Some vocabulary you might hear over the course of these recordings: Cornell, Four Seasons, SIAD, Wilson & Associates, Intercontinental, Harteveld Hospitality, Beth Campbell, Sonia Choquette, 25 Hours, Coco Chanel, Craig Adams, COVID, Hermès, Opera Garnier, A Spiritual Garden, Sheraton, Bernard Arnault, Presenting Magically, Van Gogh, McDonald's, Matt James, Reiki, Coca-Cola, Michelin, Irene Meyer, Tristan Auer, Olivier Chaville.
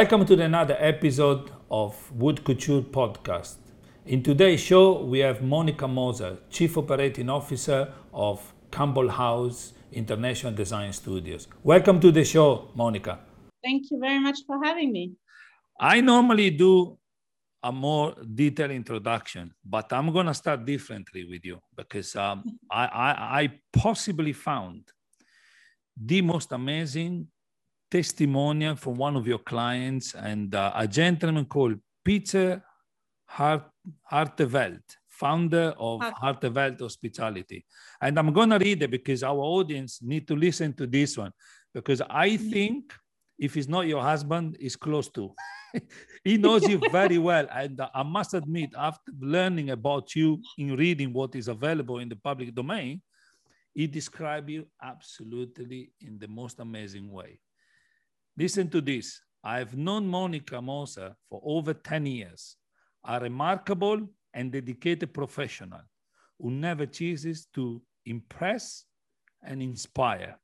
Welcome to another episode of Wood Couture Podcast. In today's show, we have Monika Moser, Chief Operating Officer of Campbell House International Design Studios. Welcome to the show, Monika. Thank you very much for having me. I normally do a more detailed introduction, but I'm going to start differently with you because I possibly found the most amazing testimonial from one of your clients and a gentleman called Peter Harteveld, founder of Harteveld Hospitality. And I'm going to read it because our audience need to listen to this one, because I think if he's not your husband, he's close to. He knows you very well. And I must admit, after learning about you in reading what is available in the public domain, he describes you absolutely in the most amazing way. Listen to this. I've known Monika Moser for over 10 years, a remarkable and dedicated professional who never ceases to impress and inspire,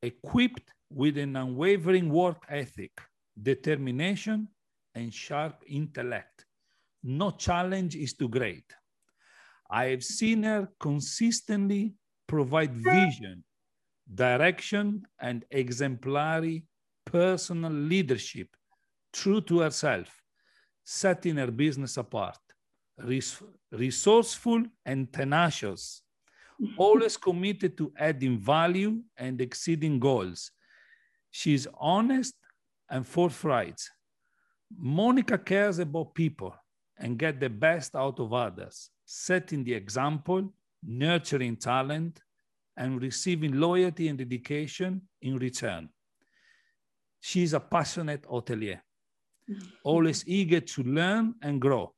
equipped with an unwavering work ethic, determination, and sharp intellect. No challenge is too great. I have seen her consistently provide vision, direction, and exemplary personal leadership, true to herself, setting her business apart, resourceful and tenacious, always committed to adding value and exceeding goals. She's honest and forthright. Monika cares about people and gets the best out of others, setting the example, nurturing talent, and receiving loyalty and dedication in return. She's a passionate hotelier, always eager to learn and grow,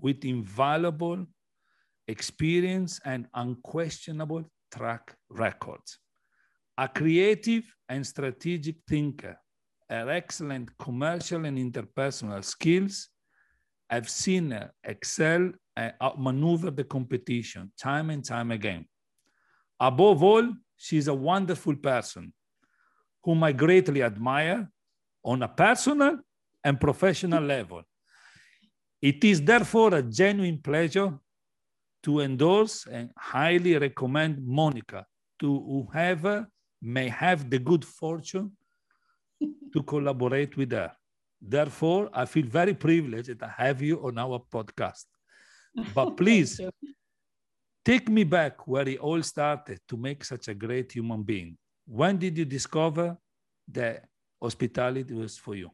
with invaluable experience and unquestionable track records. A creative and strategic thinker, her excellent commercial and interpersonal skills have seen her excel and outmaneuver the competition time and time again. Above all, she's a wonderful person whom I greatly admire on a personal and professional level. It is therefore a genuine pleasure to endorse and highly recommend Monika to whoever may have the good fortune to collaborate with her. Therefore, I feel very privileged that I have you on our podcast. But please take me back where it all started to make such a great human being. When did you discover that hospitality was for you?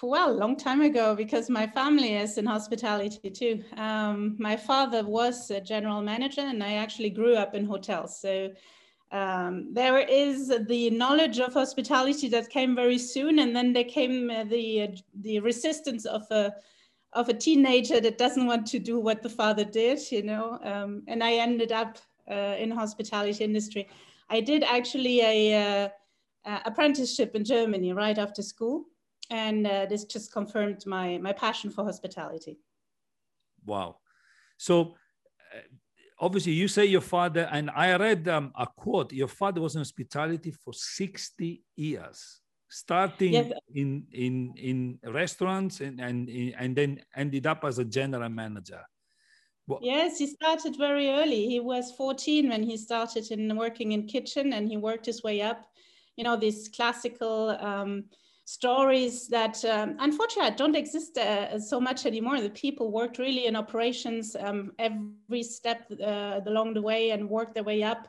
Well, long time ago, because my family is in hospitality too. My father was a general manager and I actually grew up in hotels. So there is the knowledge of hospitality that came very soon. And then there came the resistance of a teenager that doesn't want to do what the father did, you know, and I ended up in hospitality industry. I did actually a apprenticeship in Germany right after school, and this just confirmed my passion for hospitality. Wow. So obviously you say your father, and I read a quote, your father was in hospitality for 60 years, starting in restaurants and then ended up as a general manager. Yes, he started very early. He was 14 when he started working in kitchen, and he worked his way up. You know, these classical stories that unfortunately don't exist so much anymore. The people worked really in operations every step along the way and worked their way up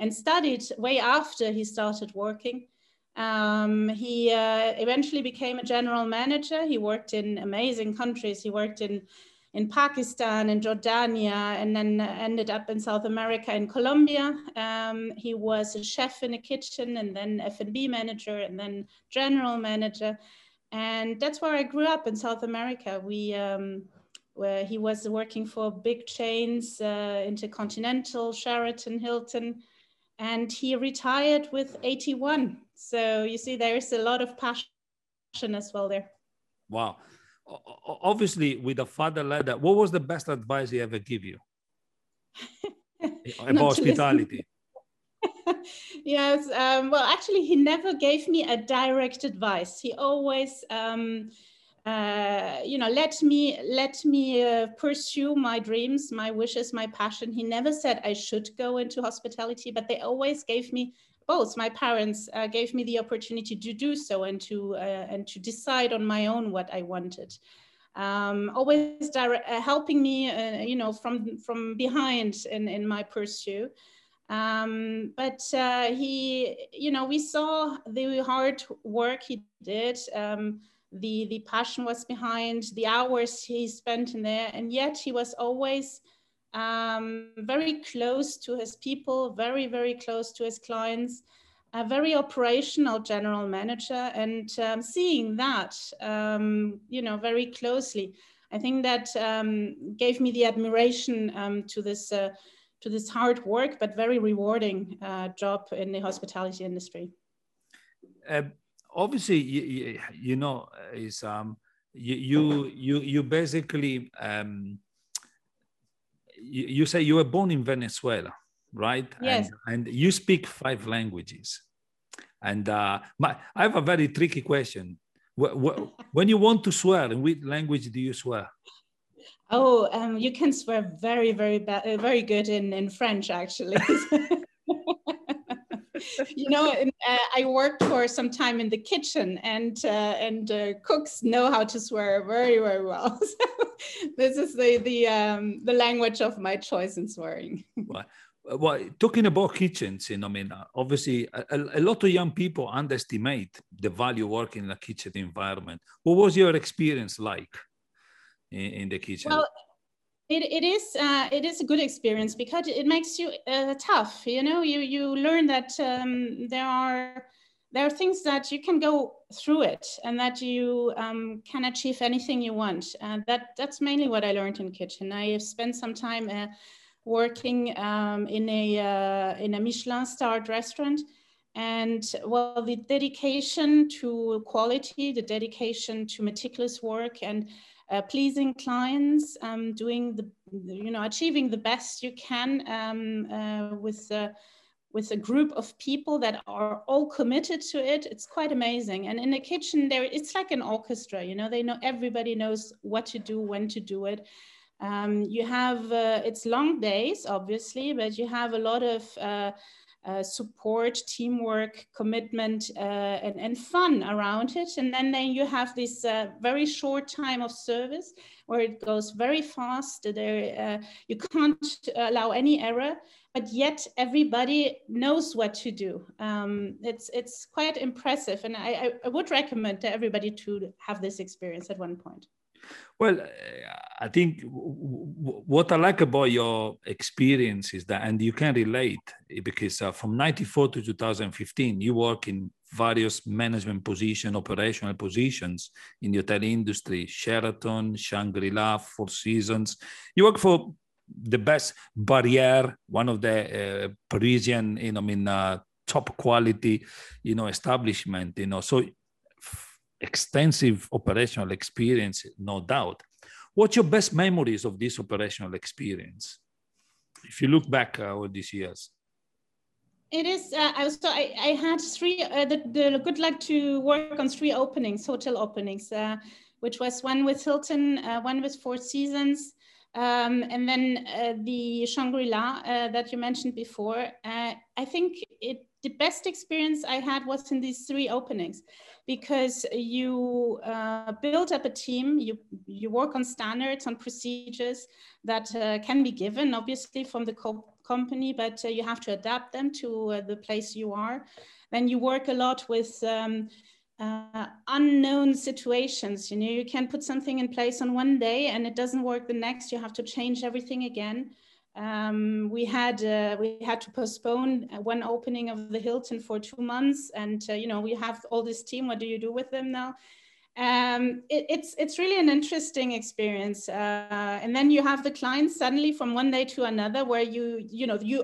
and studied way after he started working. He eventually became a general manager. He worked in amazing countries. He worked in Pakistan and Jordania, and then ended up in South America and Colombia. He was a chef in a kitchen, and then F&B manager, and then general manager. And that's where I grew up in South America. Where he was working for big chains, Intercontinental, Sheraton, Hilton, and he retired with 81. So you see, there's a lot of passion as well there. Wow. Obviously, with a father like that, what was the best advice he ever gave you about hospitality? Yes, well, actually, he never gave me a direct advice. He always, let me pursue my dreams, my wishes, my passion. He never said I should go into hospitality, but they always gave me, both my parents gave me the opportunity to do so and to decide on my own what I wanted. Always helping me, from behind in my pursuit. But he, we saw the hard work he did, the passion was behind, the hours he spent in there, and yet he was always very close to his people, very, very close to his clients, a very operational general manager, and seeing that, very closely, I think that gave me the admiration to this hard work, but very rewarding job in the hospitality industry. Obviously, you basically, you say you were born in Venezuela, right? Yes. And you speak 5 languages. And I have a very tricky question. When you want to swear, in which language do you swear? Oh, you can swear very, very very good in French, actually. I worked for some time in the kitchen, and cooks know how to swear very, very well. So this is the language of my choice in swearing. Well, talking about kitchens, obviously a lot of young people underestimate the value of working in a kitchen environment. What was your experience like in the kitchen? Well, it is a good experience because it makes you tough. You learn that there are things that you can go through it and that you can achieve anything you want. And that's mainly what I learned in kitchen. I have spent some time working in a Michelin-starred restaurant, and well, the dedication to quality, the dedication to meticulous work, and pleasing clients, doing achieving the best you can with a group of people that are all committed to it. It's quite amazing. And in the kitchen, it's like an orchestra. Everybody knows what to do, when to do it. You have it's long days, obviously, but you have a lot of support, teamwork, commitment, and fun around it. And then you have this very short time of service where it goes very fast. You can't allow any error, but yet everybody knows what to do. It's quite impressive. And I would recommend to everybody to have this experience at one point. Well, I think what I like about your experience is that, and you can relate, because from 1994 to 2015, you work in various management positions, operational positions in the hotel industry, Sheraton, Shangri-La, Four Seasons. You work for the best Barrière, one of the Parisian, top quality, establishment, so extensive operational experience, no doubt. What's your best memories of this operational experience? If you look back over these years. It is, I had 3, the good luck to work on 3 openings, hotel openings, which was one with Hilton, one with Four Seasons, and then the Shangri-La that you mentioned before. I think the best experience I had was in these 3 openings, because you build up a team, you work on standards, on procedures that can be given, obviously, from the company, but you have to adapt them to the place you are. Then you work a lot with unknown situations. You can put something in place on one day and it doesn't work the next. You have to change everything again. We had to postpone one opening of the Hilton for 2 months, and we have all this team. What do you do with them now? It's really an interesting experience. And then you have the clients suddenly from one day to another, where you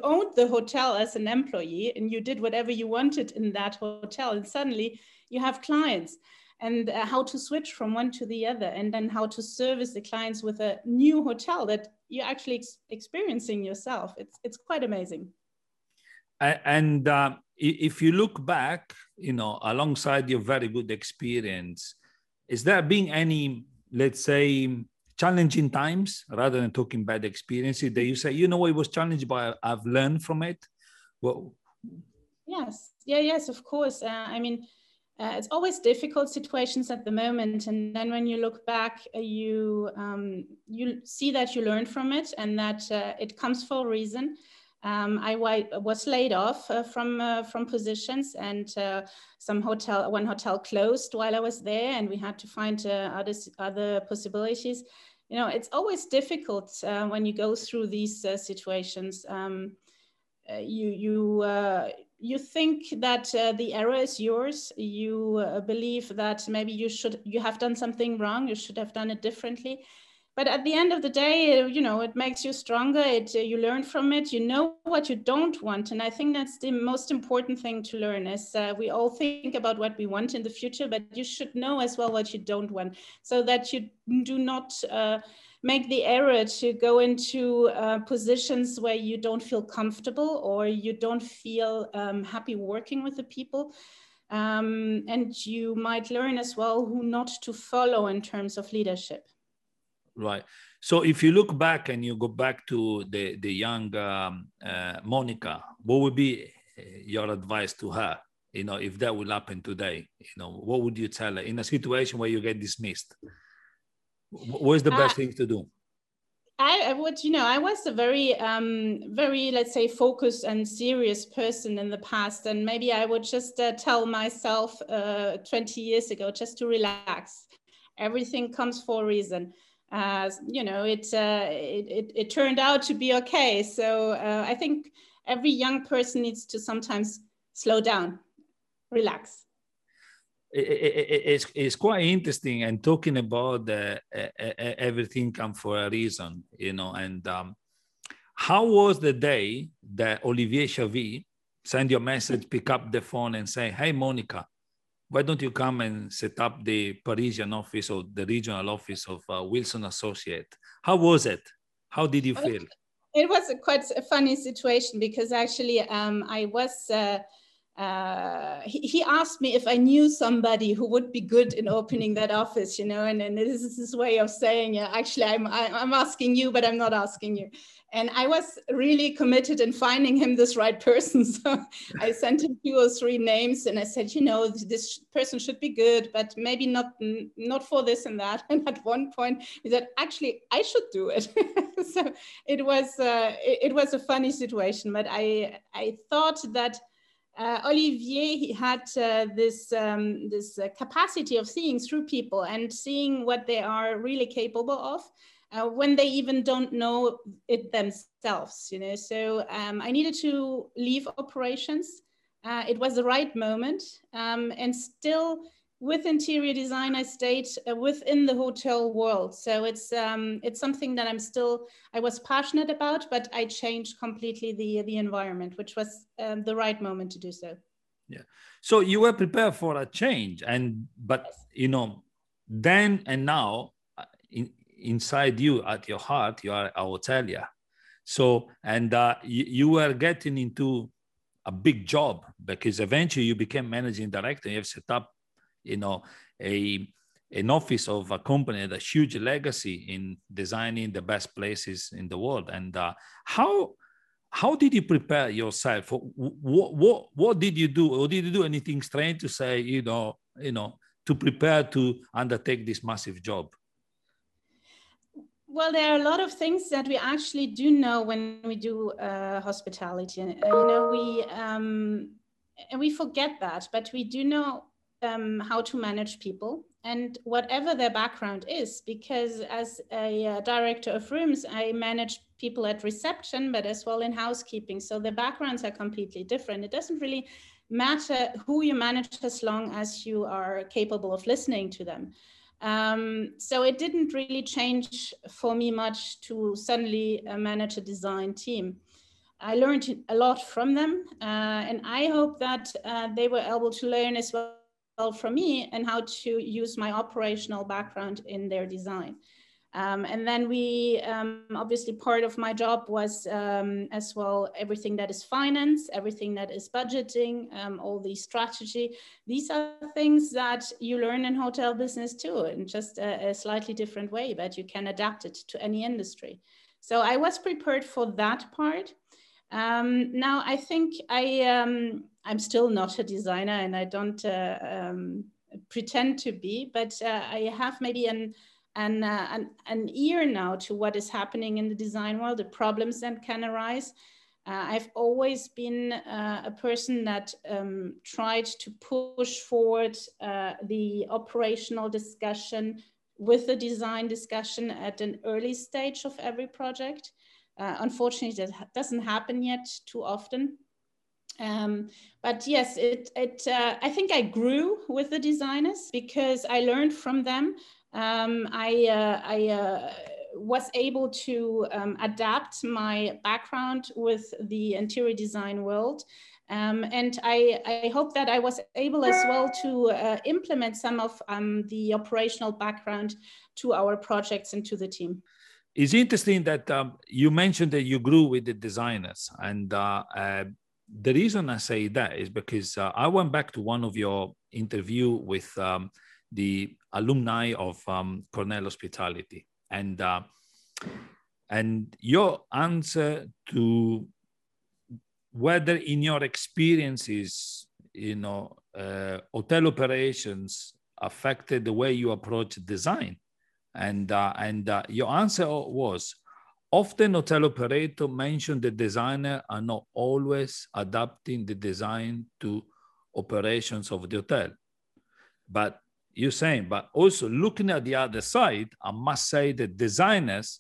owned the hotel as an employee and you did whatever you wanted in that hotel, and suddenly you have clients. And how to switch from one to the other, and then how to service the clients with a new hotel that you're actually experiencing yourself. It's quite amazing. And if you look back, you know, alongside your very good experience, is there being any, let's say, challenging times, rather than talking bad experiences, that you say, you know, I was challenged, but I've learned from it? Well, yes. Yeah, yes, of course. I mean, it's always difficult situations at the moment. And then when you look back, you, you see that you learn from it and that it comes for a reason. I was laid off from positions, and one hotel closed while I was there, and we had to find other possibilities. You know, it's always difficult when you go through these situations. You think that the error is yours. You believe that maybe you have done something wrong. You should have done it differently. But at the end of the day, you know, it makes you stronger. You learn from it. You know what you don't want. And I think that's the most important thing to learn is we all think about what we want in the future, but you should know as well what you don't want, so that you do not make the error to go into positions where you don't feel comfortable or you don't feel happy working with the people. And you might learn as well who not to follow in terms of leadership. Right. So if you look back and you go back to the young Monika, what would be your advice to her? You know, if that will happen today, you know, what would you tell her in a situation where you get dismissed? What is the best thing to do? I would, you know, I was a very, very, let's say, focused and serious person in the past. And maybe I would just tell myself 20 years ago, just to relax. Everything comes for a reason. You know, it turned out to be okay. So I think every young person needs to sometimes slow down, relax. It's quite interesting, and talking about everything comes for a reason, you know. And how was the day that Olivier Chaville sent your message, pick up the phone and say, hey, Monika, why don't you come and set up the Parisian office or the regional office of Wilson Associates? How was it? How did you feel? It was quite a funny situation, because actually I was, he asked me if I knew somebody who would be good in opening that office, you know, and this is his way of saying, yeah, actually I'm asking you, but I'm not asking you. And I was really committed in finding him this right person. So I sent him 2 or 3 names and I said, you know, this person should be good, but maybe not for this and that. And at one point he said, actually, I should do it. So it was a funny situation, but I thought that Olivier, he had this capacity of seeing through people and seeing what they are really capable of. When they even don't know it themselves, you know. So I needed to leave operations. It was the right moment. And still with interior design, I stayed within the hotel world. So it's something that I was passionate about, but I changed completely the environment, which was the right moment to do so. Yeah. So you were prepared for a change, but yes. You know, then and now, inside you, at your heart, you are a hotelier. So, and you were getting into a big job, because eventually you became managing director. You have set up, you know, an office of a company that has a huge legacy in designing the best places in the world. And how did you prepare yourself? What did you do? Or did you do anything strange to say, you know, to prepare to undertake this massive job? Well, there are a lot of things that we actually do know when we do hospitality. You know, we forget that, but we do know how to manage people and whatever their background is, because as a director of rooms, I manage people at reception, but as well in housekeeping. So the backgrounds are completely different. It doesn't really matter who you manage as long as you are capable of listening to them. So it didn't really change for me much to suddenly manage a design team. I learned a lot from them, and I hope that they were able to learn as well from me and how to use my operational background in their design. And then we, obviously part of my job was as well, everything that is finance, everything that is budgeting, all the strategy. These are things that you learn in hotel business too, in just a slightly different way, but you can adapt it to any industry. So I was prepared for that part. Now I think I'm still not a designer and I don't pretend to be, but I have maybe an ear now to what is happening in the design world, the problems that can arise. I've always been a person that tried to push forward the operational discussion with the design discussion at an early stage of every project. Unfortunately, that doesn't happen yet too often. But yes, I think I grew with the designers because I learned from them. I was able to adapt my background with the interior design world. And I hope that I was able as well to implement some of the operational background to our projects and to the team. It's interesting that you mentioned that you grew with the designers. And the reason I say that is because I went back to one of your interview with the alumni of Cornell Hospitality, and your answer to whether in your experiences, you know, hotel operations affected the way you approach design, and your answer was often hotel operator mentioned the designer are not always adapting the design to operations of the hotel, but you're saying, but also looking at the other side, I must say that designers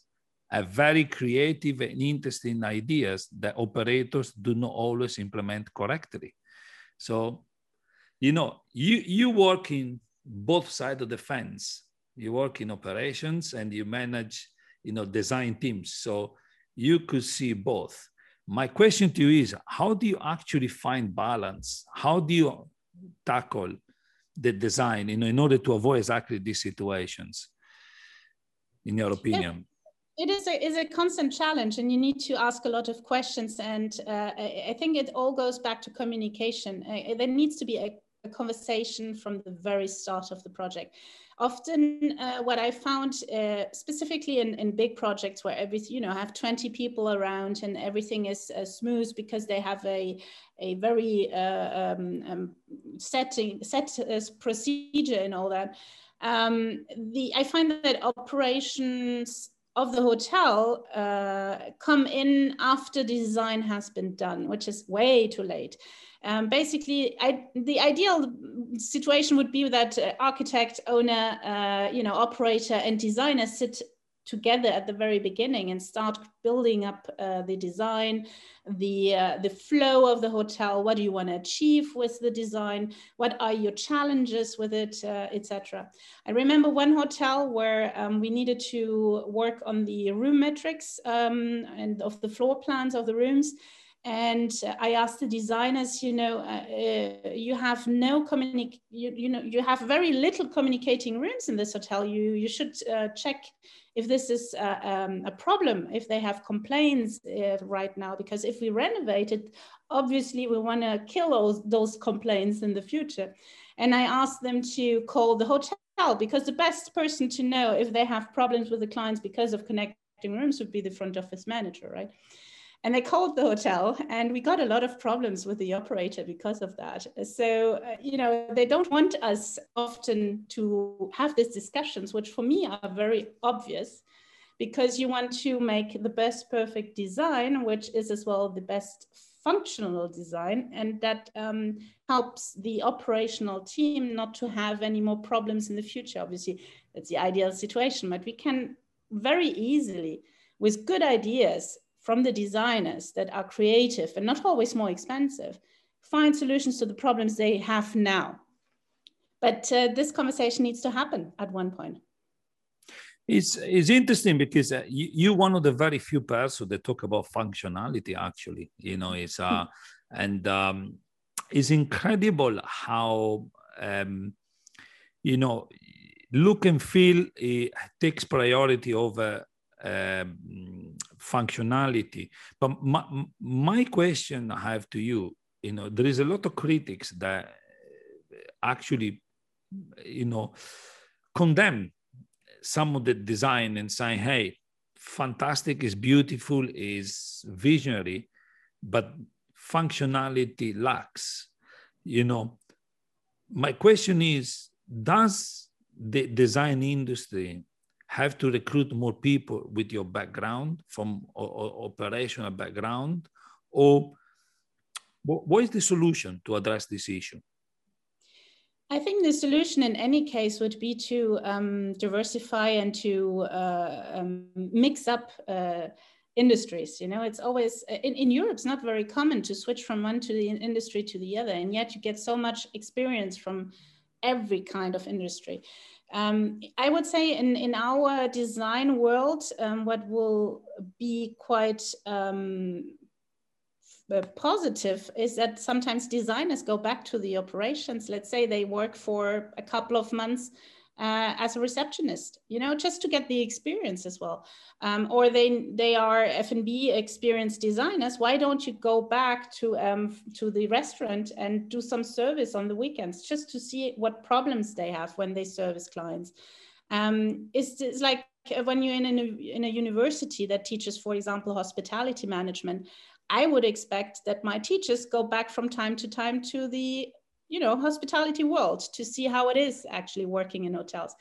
have very creative and interesting ideas that operators do not always implement correctly. So, you know, you work in both sides of the fence. You work in operations and you manage, you know, design teams. So you could see both. My question to you is, how do you actually find balance? How do you tackle the design, you know, in order to avoid exactly these situations, in your opinion? It is a constant challenge, and you need to ask a lot of questions. And I think it all goes back to communication. There needs to be a conversation from the very start of the project. Often what I found specifically in big projects where everything, you know, have 20 people around and everything is smooth because they have a very set procedure and all that. I find that operations of the hotel come in after design has been done, which is way too late. Basically, the ideal situation would be that architect, owner, you know, operator and designer sit together at the very beginning and start building up the design, the flow of the hotel. What do you want to achieve with the design? What are your challenges with it, etc. I remember one hotel where we needed to work on the room metrics and of the floor plans of the rooms. And I asked the designers, you know, you have no you have very little communicating rooms in this hotel. You should check if this is a problem, if they have complaints right now, because if we renovate it, obviously we want to kill those complaints in the future. And I asked them to call the hotel, because the best person to know if they have problems with the clients because of connecting rooms would be the front office manager, right? And they called the hotel, and we got a lot of problems with the operator because of that. So, you know, they don't want us often to have these discussions, which for me are very obvious, because you want to make the best perfect design, which is as well the best functional design. And that helps the operational team not to have any more problems in the future. Obviously, that's the ideal situation, but we can very easily, with good ideas from the designers that are creative and not always more expensive, find solutions to the problems they have now. But this conversation needs to happen at one point. It's interesting because you're one of the very few persons that talk about functionality, actually. You know, it's, and it's incredible how, you know, Look and feel takes priority over functionality. But my question I have to you, you know, there is a lot of critics that actually, you know, condemn some of the design and say, hey, fantastic, is beautiful, is visionary, but functionality lacks, you know. My question is, does the design industry have to recruit more people with your background, from operational background, or what is the solution to address this issue? I think the solution in any case would be to diversify and to mix up industries. You know, it's always, in Europe, it's not very common to switch from one to the industry to the other, and yet you get so much experience from every kind of industry. I would say in our design world, what will be quite positive is that sometimes designers go back to the operations. Let's say they work for a couple of months as a receptionist, you know, just to get the experience as well. Or they are F&B experienced designers. Why don't you go back to the restaurant and do some service on the weekends, just to see what problems they have when they service clients? It's like when you're in a university that teaches, for example, hospitality management. I would expect that my teachers go back from time to time to the, you know, hospitality world to see how it is actually working in hotels.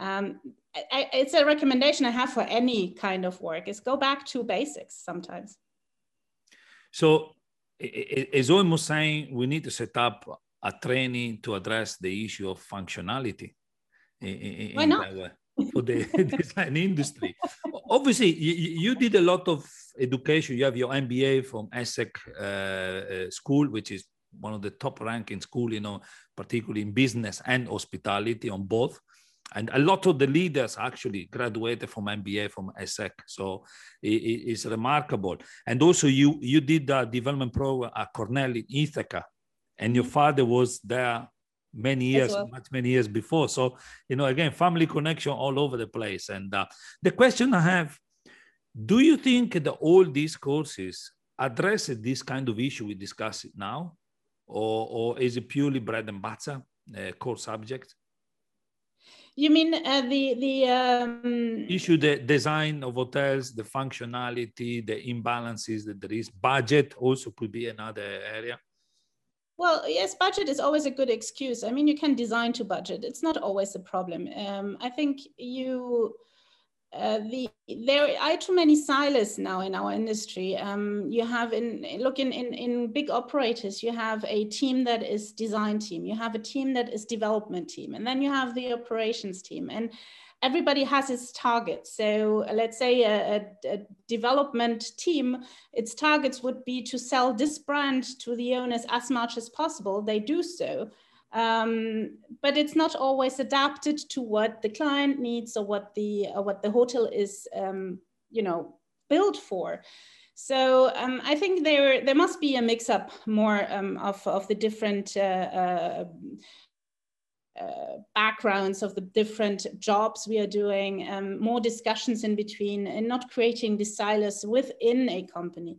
It's a recommendation I have for any kind of work, is go back to basics sometimes. So it's almost saying we need to set up a training to address the issue of functionality in for the design industry. Obviously, you did a lot of education. You have your MBA from ESSEC school, which is one of the top ranking school, you know, particularly in business and hospitality on both. And a lot of the leaders actually graduated from MBA from ESSEC. So it's remarkable. And also you did a development program at Cornell in Ithaca, and your father was there many years, many years before. So, you know, again, family connection all over the place. And the question I have, do you think that all these courses address this kind of issue we discuss it now? Or is it purely bread and butter core subject? You mean the issue, the design of hotels, the functionality, the imbalances that there is, budget also could be another area. Well, yes, budget is always a good excuse. I mean, you can design to budget. It's not always a problem. I think there are too many silos now in our industry. You have in big operators, you have a team that is design team, you have a team that is development team, and then you have the operations team, and everybody has its targets. So let's say a development team, its targets would be to sell this brand to the owners as much as possible. They do so. But it's not always adapted to what the client needs or what the hotel is, you know, built for. So I think there must be a mix-up more of the different backgrounds of the different jobs we are doing, more discussions in between, and not creating the silos within a company.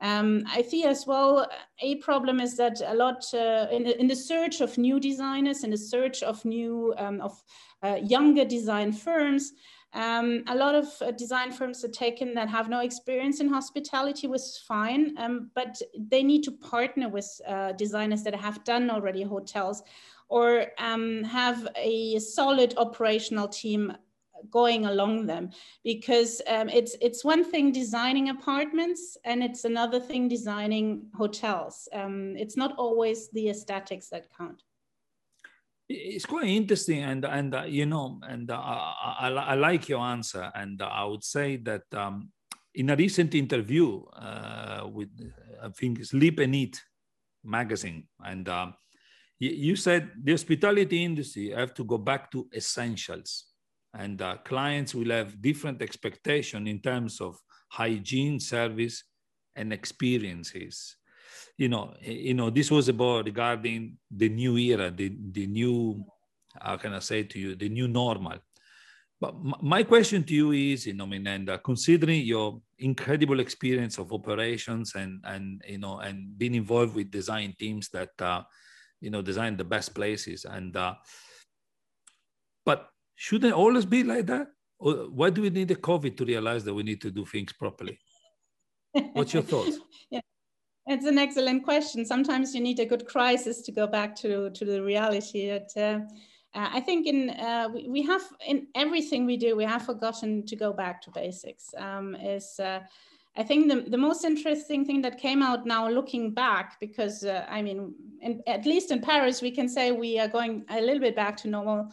I see as well a problem is that a lot in the search of new designers, in the search of new younger design firms, a lot of design firms are taken that have no experience in hospitality, which is fine, but they need to partner with designers that have done already hotels, or have a solid operational team going along them, because it's one thing designing apartments, and it's another thing designing hotels. It's not always the aesthetics that count. It's quite interesting, and you know, and I like your answer, and I would say that in a recent interview with I think Sleep and Eat magazine, and you said the hospitality industry have to go back to essentials. And clients will have different expectations in terms of hygiene, service, and experiences. You know, this was about regarding the new era, the new how can I say to you, the new normal. But my question to you is, you know, I mean, and considering your incredible experience of operations and you know, and being involved with design teams that you know, design the best places, and but should it always be like that? Or why do we need the COVID to realize that we need to do things properly? What's your thoughts? Yeah, it's an excellent question. Sometimes you need a good crisis to go back to the reality that. I think in we have in everything we do, we have forgotten to go back to basics. I think the most interesting thing that came out now looking back, because I mean, at least in Paris, we can say we are going a little bit back to normal,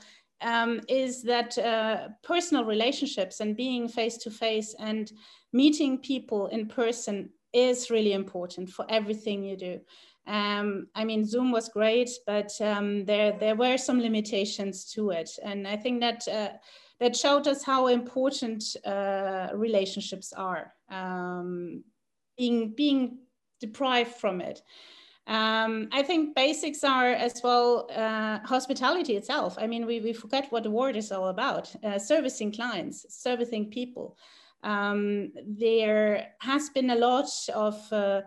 is that personal relationships and being face to face and meeting people in person is really important for everything you do. I mean, Zoom was great, but there were some limitations to it. And I think that that showed us how important relationships are, being deprived from it. I think basics are as well hospitality itself. I mean, we forget what the word is all about, servicing clients, servicing people. There has been a lot of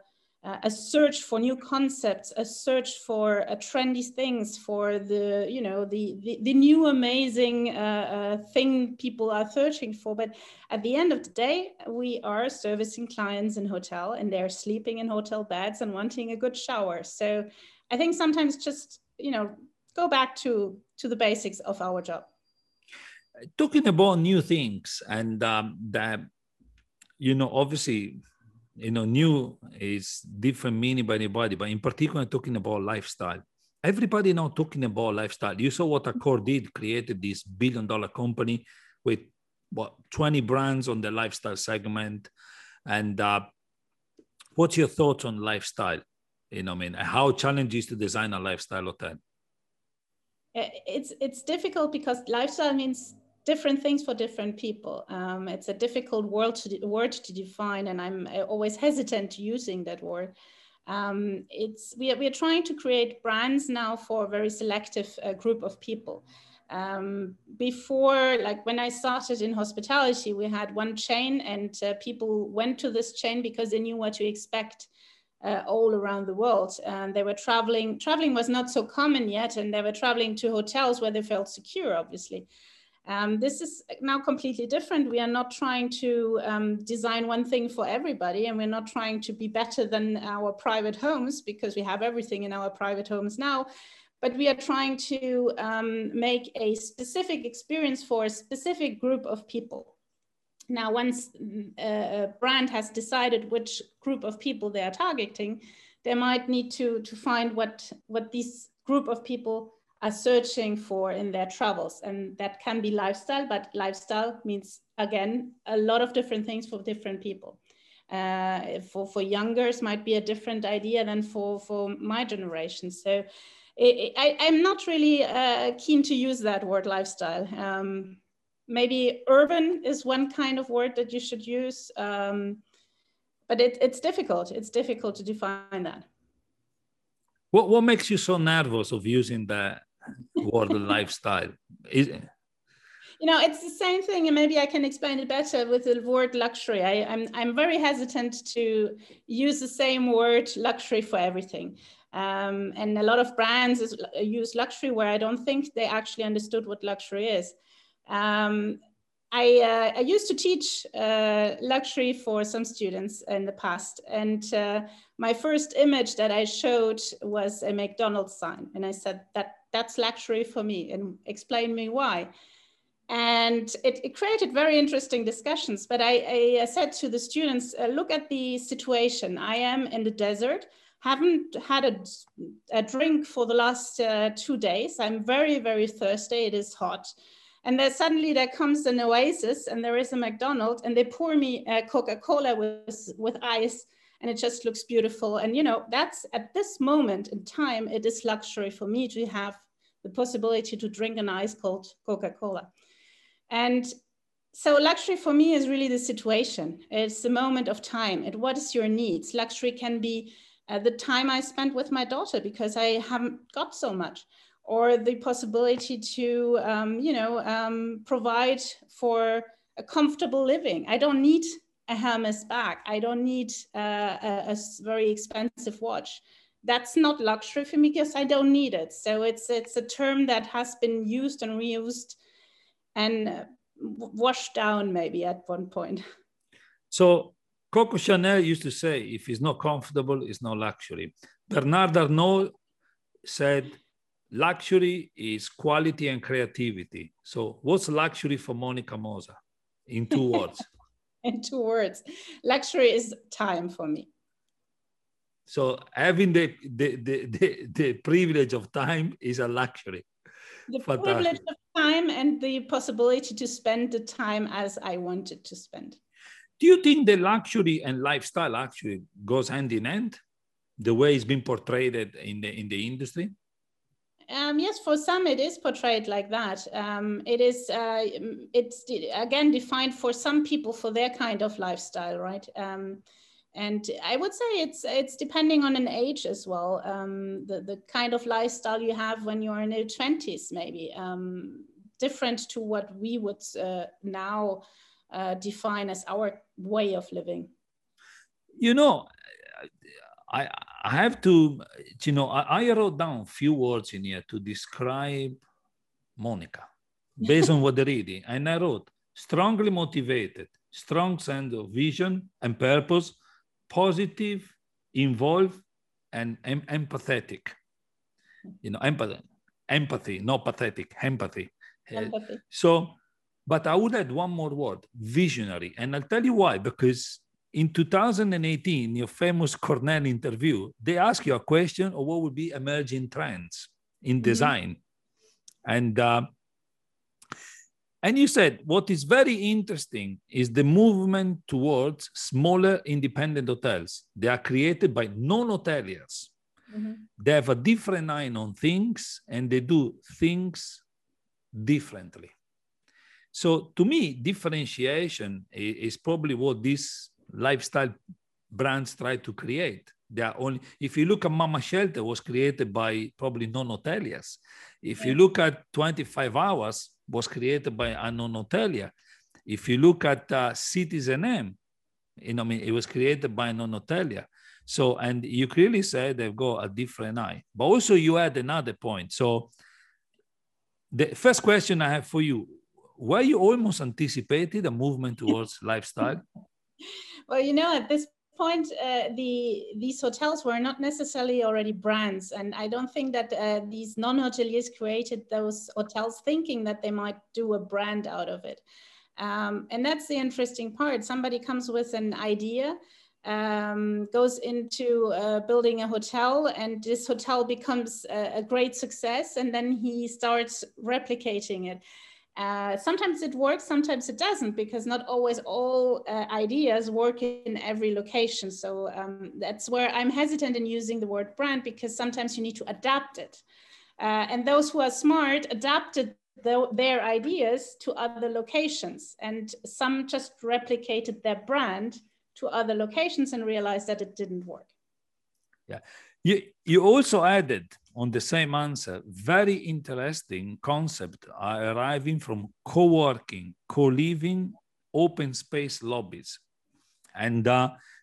a search for new concepts, a search for trendy things, for the, you know, the new amazing thing people are searching for. But at the end of the day, we are servicing clients in hotel, and they're sleeping in hotel beds and wanting a good shower. So I think sometimes just, you know, go back to the basics of our job. Talking about new things, and that, you know, obviously, you know, new is different meaning by anybody, but in particular, talking about lifestyle. Everybody now talking about lifestyle. You saw what Accor did, created this billion-dollar company with, what, 20 brands on the lifestyle segment. And what's your thoughts on lifestyle? You know, I mean, how challenging is to design a lifestyle hotel? It's difficult because lifestyle means different things for different people. It's a difficult word to define, and I'm always hesitant to using that word. We are trying to create brands now for a very selective group of people. Before, like when I started in hospitality, we had one chain, and people went to this chain because they knew what to expect. All around the world, and they were traveling was not so common yet, and they were traveling to hotels where they felt secure, obviously. This is now completely different. We are not trying to design one thing for everybody, and we're not trying to be better than our private homes, because we have everything in our private homes now, but we are trying to make a specific experience for a specific group of people. Now, once a brand has decided which group of people they are targeting, they might need to find what this group of people are searching for in their travels. And that can be lifestyle, but lifestyle means, again, a lot of different things for different people. For youngers might be a different idea than for my generation. So I'm not really keen to use that word lifestyle. Maybe urban is one kind of word that you should use, but it's difficult. It's difficult to define that. What makes you so nervous of using that word lifestyle? You know, it's the same thing, and maybe I can explain it better with the word luxury. I'm very hesitant to use the same word luxury for everything. And a lot of brands use luxury where I don't think they actually understood what luxury is. I used to teach luxury for some students in the past, and my first image that I showed was a McDonald's sign, and I said that's luxury for me, and explain me why. And it created very interesting discussions, but I said to the students, look at the situation. I am in the desert, haven't had a drink for the last 2 days. I'm very, very thirsty, it is hot. And then suddenly there comes an oasis, and there is a McDonald's, and they pour me a Coca-Cola with ice, and it just looks beautiful. And you know, that's at this moment in time, it is luxury for me to have the possibility to drink an ice cold Coca-Cola. And so luxury for me is really the situation. It's the moment of time. And what is your needs? Luxury can be the time I spent with my daughter because I haven't got so much. or the possibility to, provide for a comfortable living. I don't need a Hermes bag. I don't need a very expensive watch. That's not luxury for me because I don't need it. So it's a term that has been used and reused and washed down maybe at one point. So Coco Chanel used to say, if it's not comfortable, it's not luxury. Bernard Arnault said, luxury is quality and creativity. So what's luxury for Monika Moser in two words? In two words, luxury is time for me. So having the privilege of time is a luxury. The privilege of time and the possibility to spend the time as I wanted to spend. Do you think the luxury and lifestyle actually goes hand in hand, the way it's been portrayed in the industry? Yes, for some it is portrayed like that. It's again defined for some people for their kind of lifestyle, right? And I would say it's depending on an age as well. The kind of lifestyle you have when you're in your 20s, maybe different to what we would now define as our way of living. You know, I have to, you know, I wrote down a few words in here to describe Monika based on what they're reading. And I wrote strongly motivated, strong sense of vision and purpose, positive, involved, and empathetic. You know, empathy, not pathetic, empathy. So, but I would add one more word, visionary. And I'll tell you why, because in 2018, your famous Cornell interview, they asked you a question of what would be emerging trends in design. Mm-hmm. And you said, what is very interesting is the movement towards smaller independent hotels. They are created by non-hoteliers. Mm-hmm. They have a different eye on things and they do things differently. So to me, differentiation is probably what these lifestyle brands try to create. They are only, if you look at Mama Shelter, it was created by probably non-hoteliers. If you look at 25 Hours, was created by a non-hotelier. If you look at Citizen M, you know, I mean, it was created by a non-hotelier. So, and you clearly said they've got a different eye. But also you had another point. So the first question I have for you, were you almost anticipated a movement towards lifestyle? Well, you know, at this point, these hotels were not necessarily already brands. And I don't think that these non-hoteliers created those hotels thinking that they might do a brand out of it. And that's the interesting part. Somebody comes with an idea, goes into building a hotel, and this hotel becomes a great success. And then he starts replicating it. Sometimes it works, sometimes it doesn't, because not always all ideas work in every location. So that's where I'm hesitant in using the word brand, because sometimes you need to adapt it. And those who are smart adapted their ideas to other locations. And some just replicated their brand to other locations and realized that it didn't work. Yeah. You also added on the same answer, very interesting concept arriving from co-working, co-living, open space lobbies. And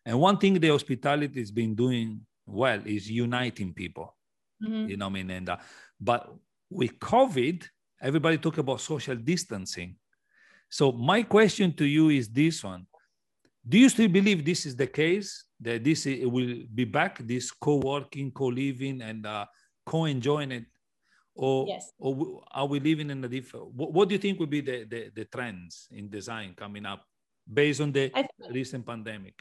one thing the hospitality has been doing well is uniting people. Mm-hmm. You know what I mean? And, but with COVID, everybody talked about social distancing. So my question to you is this one. Do you still believe this is the case? That this will be back, this co-working, co-living, and co-enjoying it? Or, yes. Or are we living in a different... What do you think will be the trends in design coming up based on the recent pandemic?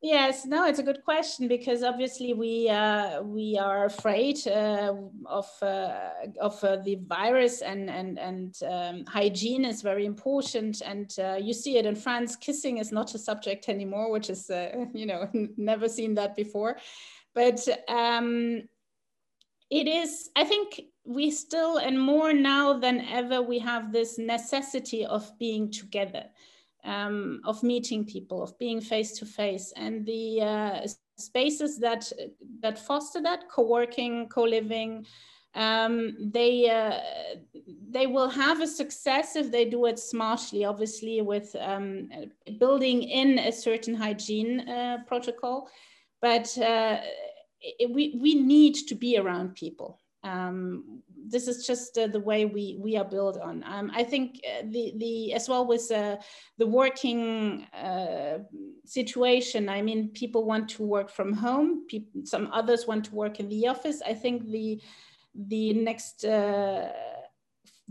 Yes, no, it's a good question, because obviously we are afraid of the virus, and hygiene is very important. And you see it in France, kissing is not a subject anymore, which is never seen that before. But it is. I think we still, and more now than ever, we have this necessity of being together. Of meeting people, of being face to face, and the spaces that foster that, co-working, co-living, They will have a success if they do it smartly, obviously, with building in a certain hygiene protocol. But we need to be around people. This is just the way we are built on. I think as well with the working situation, I mean, people want to work from home. Some others want to work in the office. I think the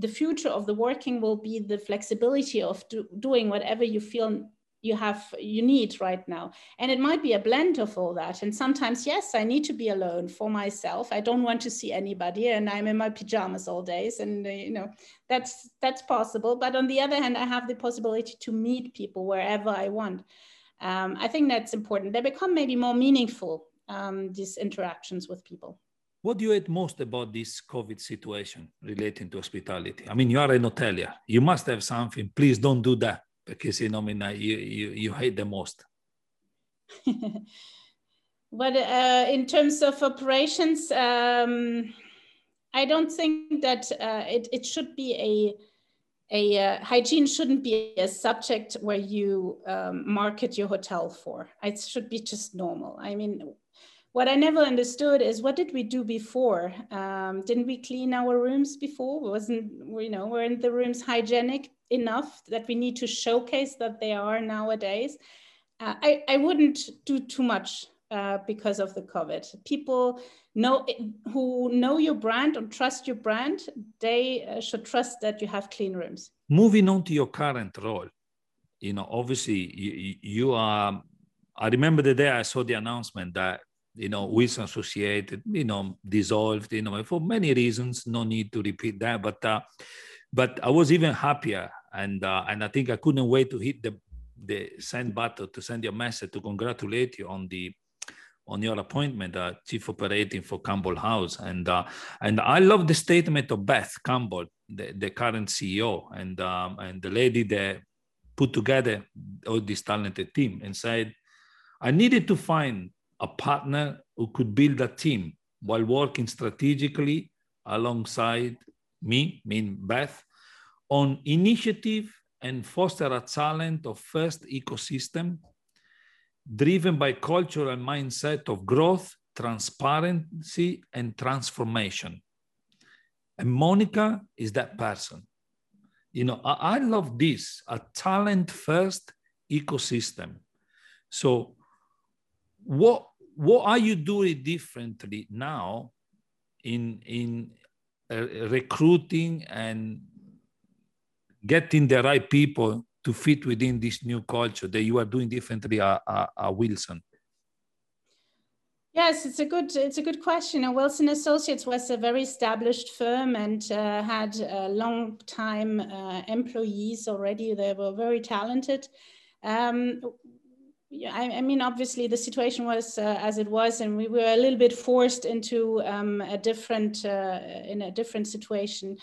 future of the working will be the flexibility of doing whatever you feel you need right now. And it might be a blend of all that. And sometimes, yes, I need to be alone for myself. I don't want to see anybody and I'm in my pajamas all days. And that's possible. But on the other hand, I have the possibility to meet people wherever I want. I think that's important. They become maybe more meaningful, these interactions with people. What do you hate most about this COVID situation relating to hospitality? I mean, you are an hotelier. You must have something. Please don't do that. Because you hate the most. But in terms of operations, I don't think that it should be hygiene shouldn't be a subject where you market your hotel for. It should be just normal. I mean, what I never understood is what did we do before? Didn't we clean our rooms before? Weren't the rooms hygienic enough that we need to showcase that they are nowadays? I wouldn't do too much because of the COVID. People who know your brand or trust your brand, they should trust that you have clean rooms. Moving on to your current role, obviously you are, I remember the day I saw the announcement that Wilson Associated, dissolved, for many reasons, no need to repeat that. But I was even happier. And I think I couldn't wait to hit the send button to send you a message to congratulate you on your appointment as Chief Operating for Campbell House. And I love the statement of Beth Campbell, the current CEO, and the lady that put together all this talented team, and said, I needed to find a partner who could build a team while working strategically alongside me, meaning Beth, on initiative and foster a talent of first ecosystem driven by cultural mindset of growth, transparency, and transformation. And Monika is that person. I love this, a talent first ecosystem. So what are you doing differently now in recruiting and getting the right people to fit within this new culture that you are doing differently at Wilson? Yes, it's a good question. And Wilson Associates was a very established firm and had a long time employees already. They were very talented. Yeah, I mean, obviously the situation was as it was, and we were a little bit forced into a different situation.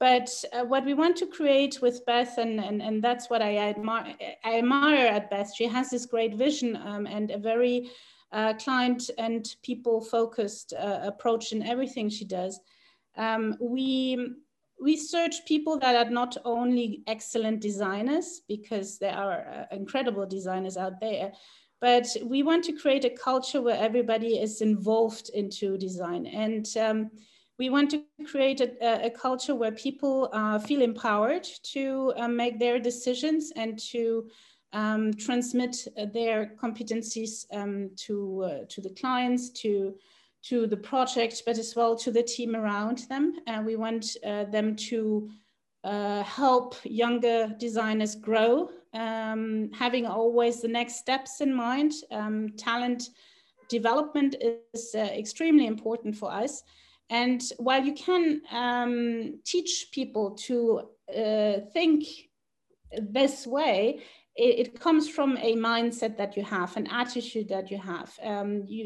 But what we want to create with Beth, and that's what I admire at Beth. She has this great vision and a very client and people-focused approach in everything she does. We search people that are not only excellent designers, because there are incredible designers out there, but we want to create a culture where everybody is involved into design. And we want to create a culture where people feel empowered to make their decisions and to transmit their competencies to the clients, to the project, but as well to the team around them. And we want them to help younger designers grow, having always the next steps in mind. Talent development is extremely important for us. And while you can teach people to think this way, it comes from a mindset that you have, an attitude that you have.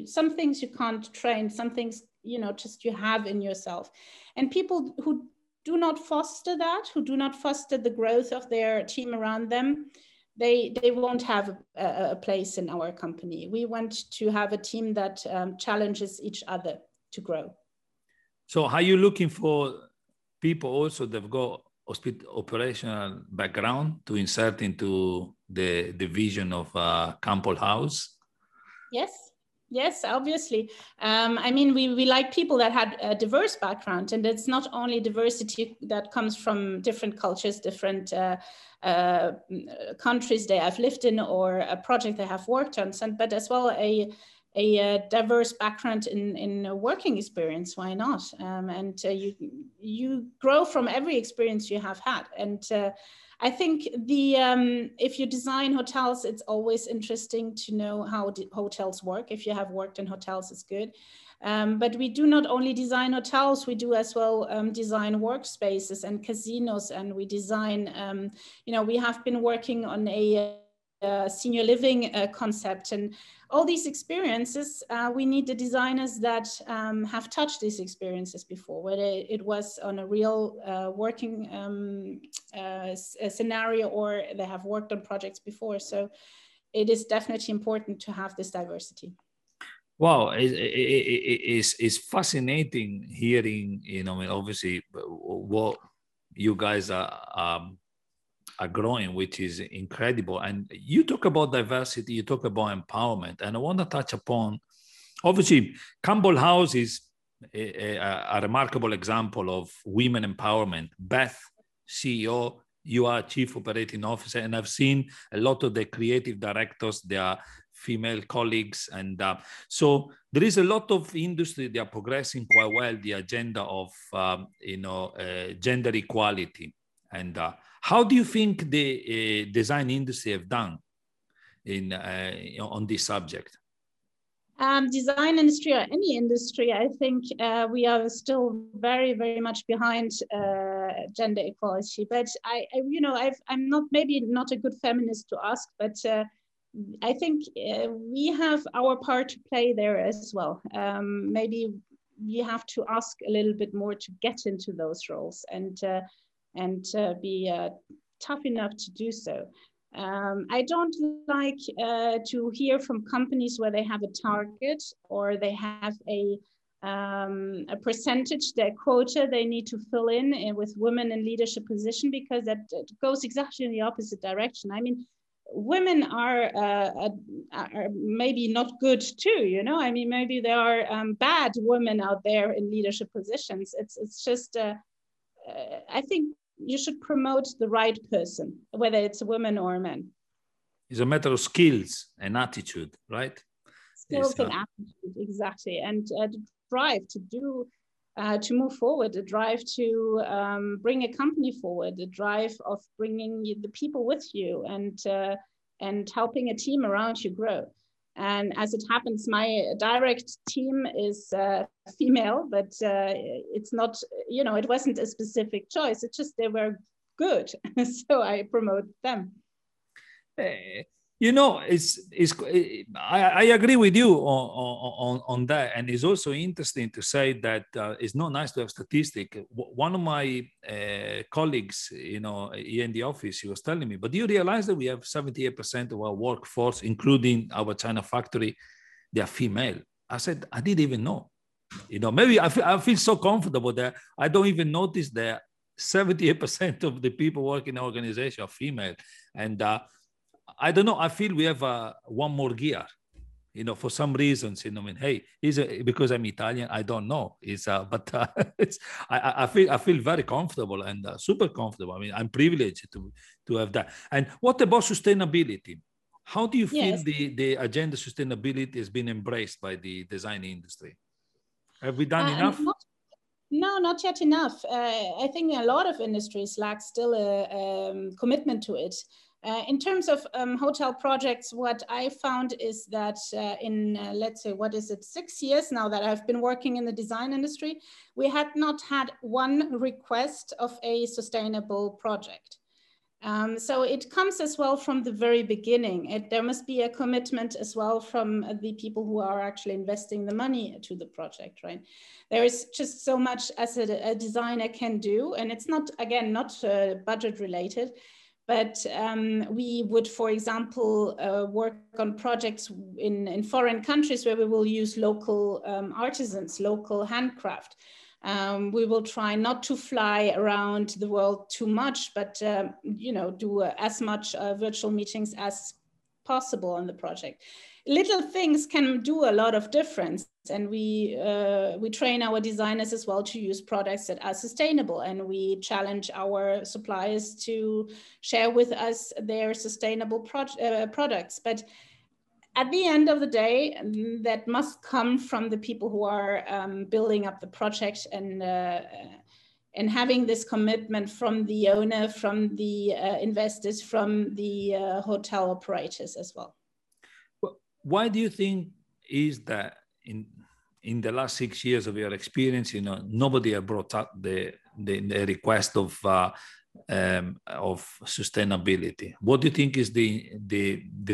Some things you can't train, some things, just you have in yourself. And people who do not foster that, who do not foster the growth of their team around them, they won't have a place in our company. We want to have a team that challenges each other to grow. So are you looking for people also that have got operational background to insert into the vision of Campbell House? Yes, obviously. I mean, we like people that had a diverse background, and it's not only diversity that comes from different cultures, different countries they have lived in or a project they have worked on, but as well a diverse background in working experience. Why not? And you grow from every experience you have had. And I think if you design hotels, it's always interesting to know how hotels work. If you have worked in hotels, it's good. But we do not only design hotels, we do as well design workspaces and casinos, and we design, we have been working on a senior living concept, and all these experiences, we need the designers that have touched these experiences before, whether it was on a real working scenario or they have worked on projects before. So it is definitely important to have this diversity. Wow, it's fascinating hearing, obviously what you guys are growing, which is incredible. And you talk about diversity, you talk about empowerment, and I want to touch upon, obviously, Campbell House is a remarkable example of women empowerment. Beth, CEO, you are Chief Operating Officer, and I've seen a lot of the creative directors, they are female colleagues, and so there is a lot of industry, they are progressing quite well, the agenda of gender equality. And how do you think the design industry have done on this subject? Design industry or any industry, I think we are still very, very much behind gender equality. But I'm not maybe not a good feminist to ask, but I think we have our part to play there as well. Maybe we have to ask a little bit more to get into those roles and be tough enough to do so. I don't like to hear from companies where they have a target or they have a percentage, their quota they need to fill in with women in leadership position, because that goes exactly in the opposite direction. I mean, women are maybe not good too, I mean, maybe there are bad women out there in leadership positions. It's just, I think, you should promote the right person, whether it's a woman or a man. It's a matter of skills and attitude, right? Skills and attitude, exactly. And the drive to do, to move forward, the drive to bring a company forward, the drive of bringing the people with you and helping a team around you grow. And as it happens, my direct team is female, but it's not, it wasn't a specific choice. It's just they were good. So I promote them. I agree with you on that. And it's also interesting to say that it's not nice to have statistics. One of my colleagues, here in the office, he was telling me, but do you realize that we have 78% of our workforce, including our China factory, they are female? I said, I didn't even know. Maybe I feel so comfortable that I don't even notice that 78% of the people working in the organization are female. And I don't know. I feel we have one more gear, for some reasons. Hey, because I'm Italian, I don't know. I feel very comfortable and super comfortable. I mean, I'm privileged to have that. And what about sustainability? How do you feel the agenda sustainability has been embraced by the design industry? Have we done enough? No, not yet enough. I think a lot of industries lack still a commitment to it. In terms of hotel projects, what I found is that let's say, 6 years now that I've been working in the design industry, we had not had one request of a sustainable project. So it comes as well from the very beginning. There must be a commitment as well from the people who are actually investing the money to the project, right? There is just so much as a designer can do, and it's not, again, not budget related. But we would, for example, work on projects in foreign countries where we will use local artisans, local handcraft. We will try not to fly around the world too much, but do as much virtual meetings as possible on the project. Little things can do a lot of difference, and we train our designers as well to use products that are sustainable, and we challenge our suppliers to share with us their sustainable products. But at the end of the day, that must come from the people who are building up the project and having this commitment from the owner, from the investors, from the hotel operators as well. Why do you think is that in the last 6 years of your experience, nobody has brought up the request of sustainability? What do you think is the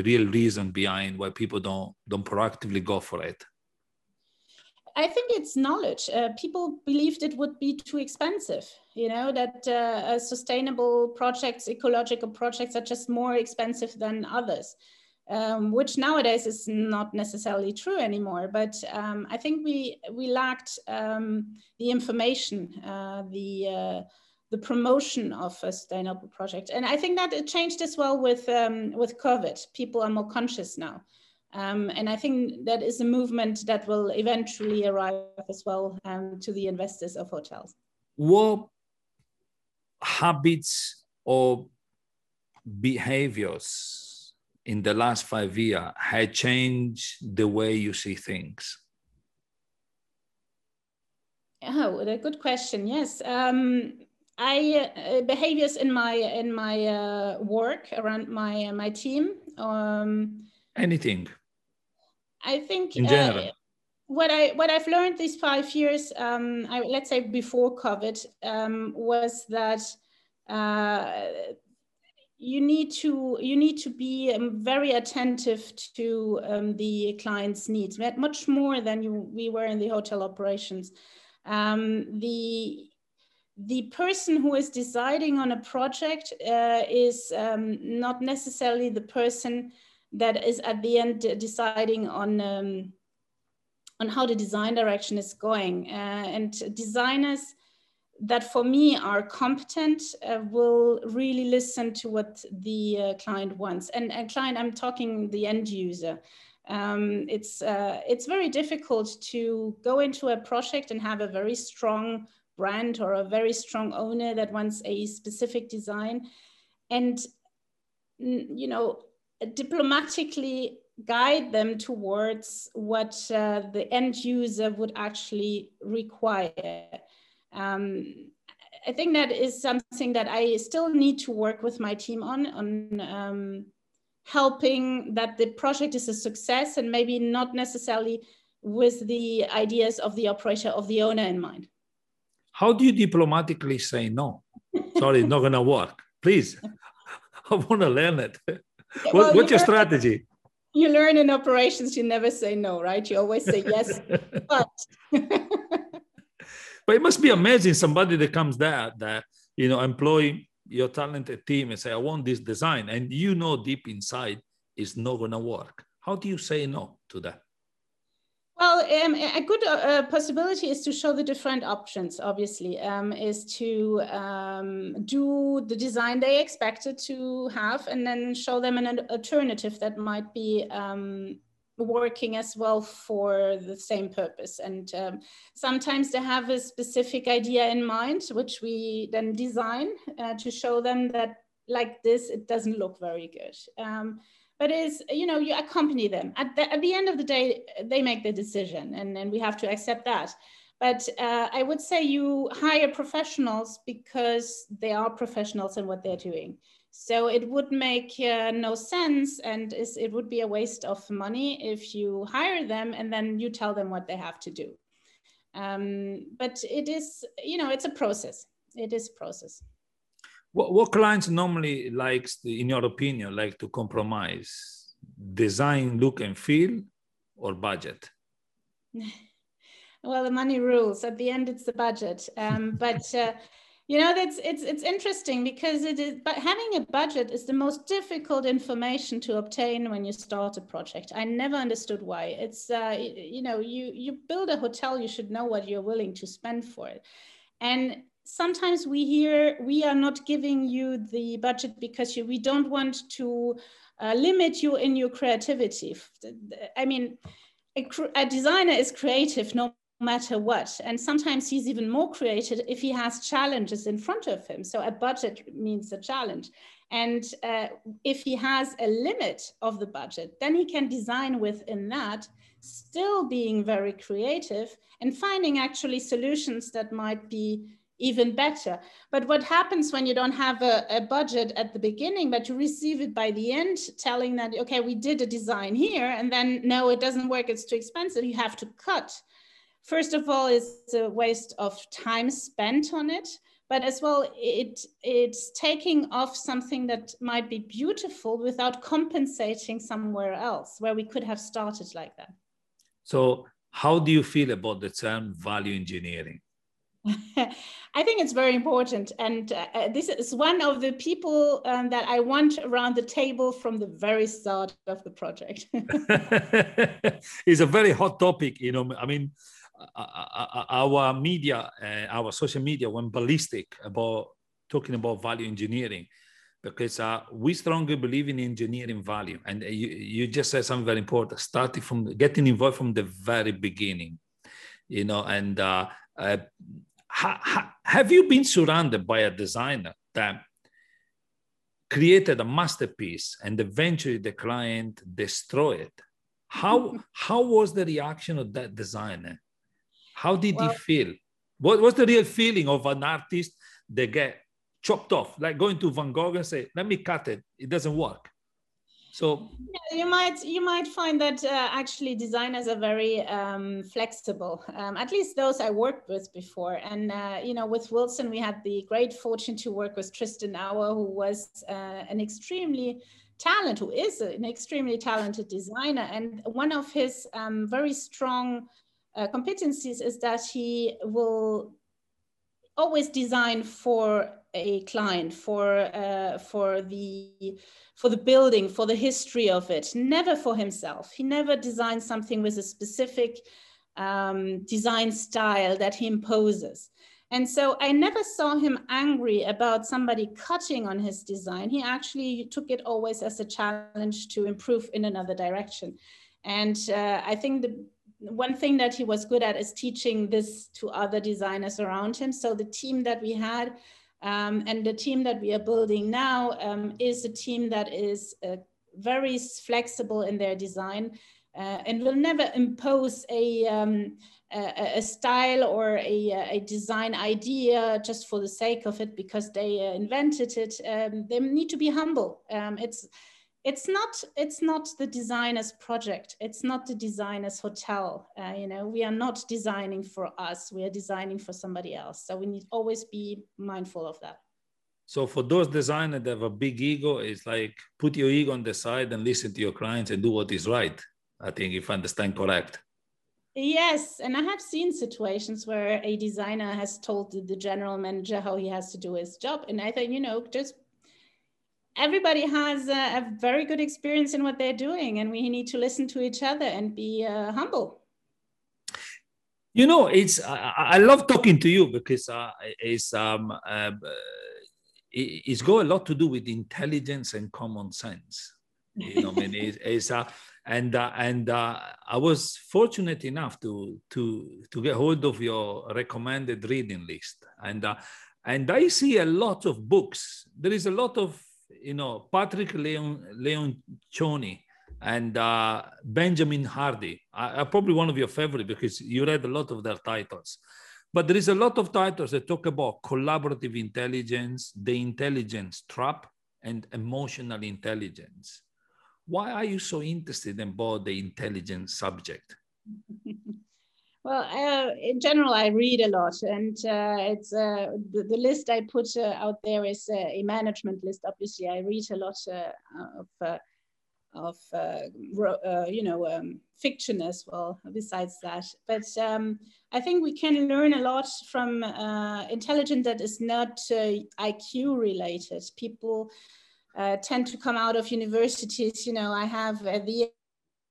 real reason behind why people don't proactively go for it? I think it's knowledge. People believed it would be too expensive, that sustainable projects, ecological projects are just more expensive than others, which nowadays is not necessarily true anymore. But I think we lacked the information, the promotion of a sustainable project. And I think that it changed as well with COVID. People are more conscious now. And I think that is a movement that will eventually arrive as well to the investors of hotels. What habits or behaviors in the last 5 years have changed the way you see things? Oh, a good question. Yes. Behaviors in my work around my team. Anything. I think in general. What I've learned these 5 years, let's say before COVID, was that you need to be very attentive to the client's needs, much more than we were in the hotel operations. The person who is deciding on a project is not necessarily the person that is at the end deciding on how the design direction is going. And designers that for me are competent will really listen to what the client wants. And client, I'm talking the end user. It's very difficult to go into a project and have a very strong brand or a very strong owner that wants a specific design and, diplomatically guide them towards what the end user would actually require. I think that is something that I still need to work with my team on helping that the project is a success and maybe not necessarily with the ideas of the operator, of the owner in mind. How do you diplomatically say no? Sorry, it's not going to work. Please, I want to learn it. What's your strategy? You learn in operations, you never say no, right? You always say yes, but. But it must be amazing, somebody that comes there, that, employ your talented team and say, I want this design. And deep inside, it's not going to work. How do you say no to that? Well, a good possibility is to show the different options, obviously, is to do the design they expected to have and then show them an alternative that might be working as well for the same purpose. And sometimes they have a specific idea in mind, which we then design to show them that like this, it doesn't look very good. But you accompany them. At the end of the day, they make the decision and we have to accept that. But I would say you hire professionals because they are professionals in what they're doing. So it would make no sense and it would be a waste of money if you hire them and then you tell them what they have to do. But it is, it's a process. It is a process. What clients normally in your opinion, like to compromise? Design, look and feel, or budget? Well, the money rules. At the end, it's the budget. But You know, that's it's interesting because it is, but having a budget is the most difficult information to obtain when you start a project. I never understood why. It's you know, you build a hotel, you should know what you're willing to spend for it. And sometimes we hear we are not giving you the budget because we don't want to limit you in your creativity. I mean, a designer is creative no matter what. And sometimes he's even more creative if he has challenges in front of him. So a budget means a challenge. And if he has a limit of the budget, then he can design within that, still being very creative and finding actually solutions that might be even better. But what happens when you don't have a budget at the beginning, but you receive it by the end telling that, okay, we did a design here, and then no, it doesn't work, it's too expensive, you have to cut. First of all, it's a waste of time spent on it, but as well, it's taking off something that might be beautiful without compensating somewhere else where we could have started like that. So how do you feel about the term value engineering? I think it's very important, and this is one of the people that I want around the table from the very start of the project. It's a very hot topic, you know. I mean, our media, our social media went ballistic about talking about value engineering because we strongly believe in engineering value, and you just said something very important, starting from getting involved from the very beginning, you know. And have you been surrounded by a designer that created a masterpiece and eventually the client destroyed it? How was the reaction of that designer? How did he feel? What was the real feeling of an artist that get chopped off, like going to Van Gogh and say, let me cut it, it doesn't work? So yeah, you might find that actually designers are very flexible, at least those I worked with before. And, you know, with Wilson, we had the great fortune to work with Tristan Auer, who was an extremely talented designer. And one of his very strong competencies is that he will always design for a client, for the building, for the history of it, never for himself. He never designed something with a specific design style that he imposes. And so I never saw him angry about somebody cutting on his design. He actually took it always as a challenge to improve in another direction. And I think one thing that he was good at is teaching this to other designers around him. So the team that we had and the team that we are building now is a team that is very flexible in their design and will never impose a style or a design idea just for the sake of it because they invented it. They need to be humble. It's not the designer's project. It's not the designer's hotel. You know, we are not designing for us. We are designing for somebody else. So we need always be mindful of that. So for those designers that have a big ego, it's like put your ego on the side and listen to your clients and do what is right. I think if I understand correct. Yes, and I have seen situations where a designer has told the general manager how he has to do his job. And I thought, you know, just everybody has a very good experience in what they're doing, and we need to listen to each other and be humble. You know, I love talking to you because it's got a lot to do with intelligence and common sense. You know, I mean, I was fortunate enough to get hold of your recommended reading list, and I see a lot of books. There is a lot of, you know, Patrick Lencioni and Benjamin Hardy are probably one of your favorite because you read a lot of their titles. But there is a lot of titles that talk about collaborative intelligence, the intelligence trap, and emotional intelligence. Why are you so interested about the intelligence subject? Well, in general, I read a lot, and it's the list I put out there is a management list. Obviously, I read a lot of of, fiction as well, besides that. But I think we can learn a lot from intelligence that is not IQ related. People tend to come out of universities, you know, I have the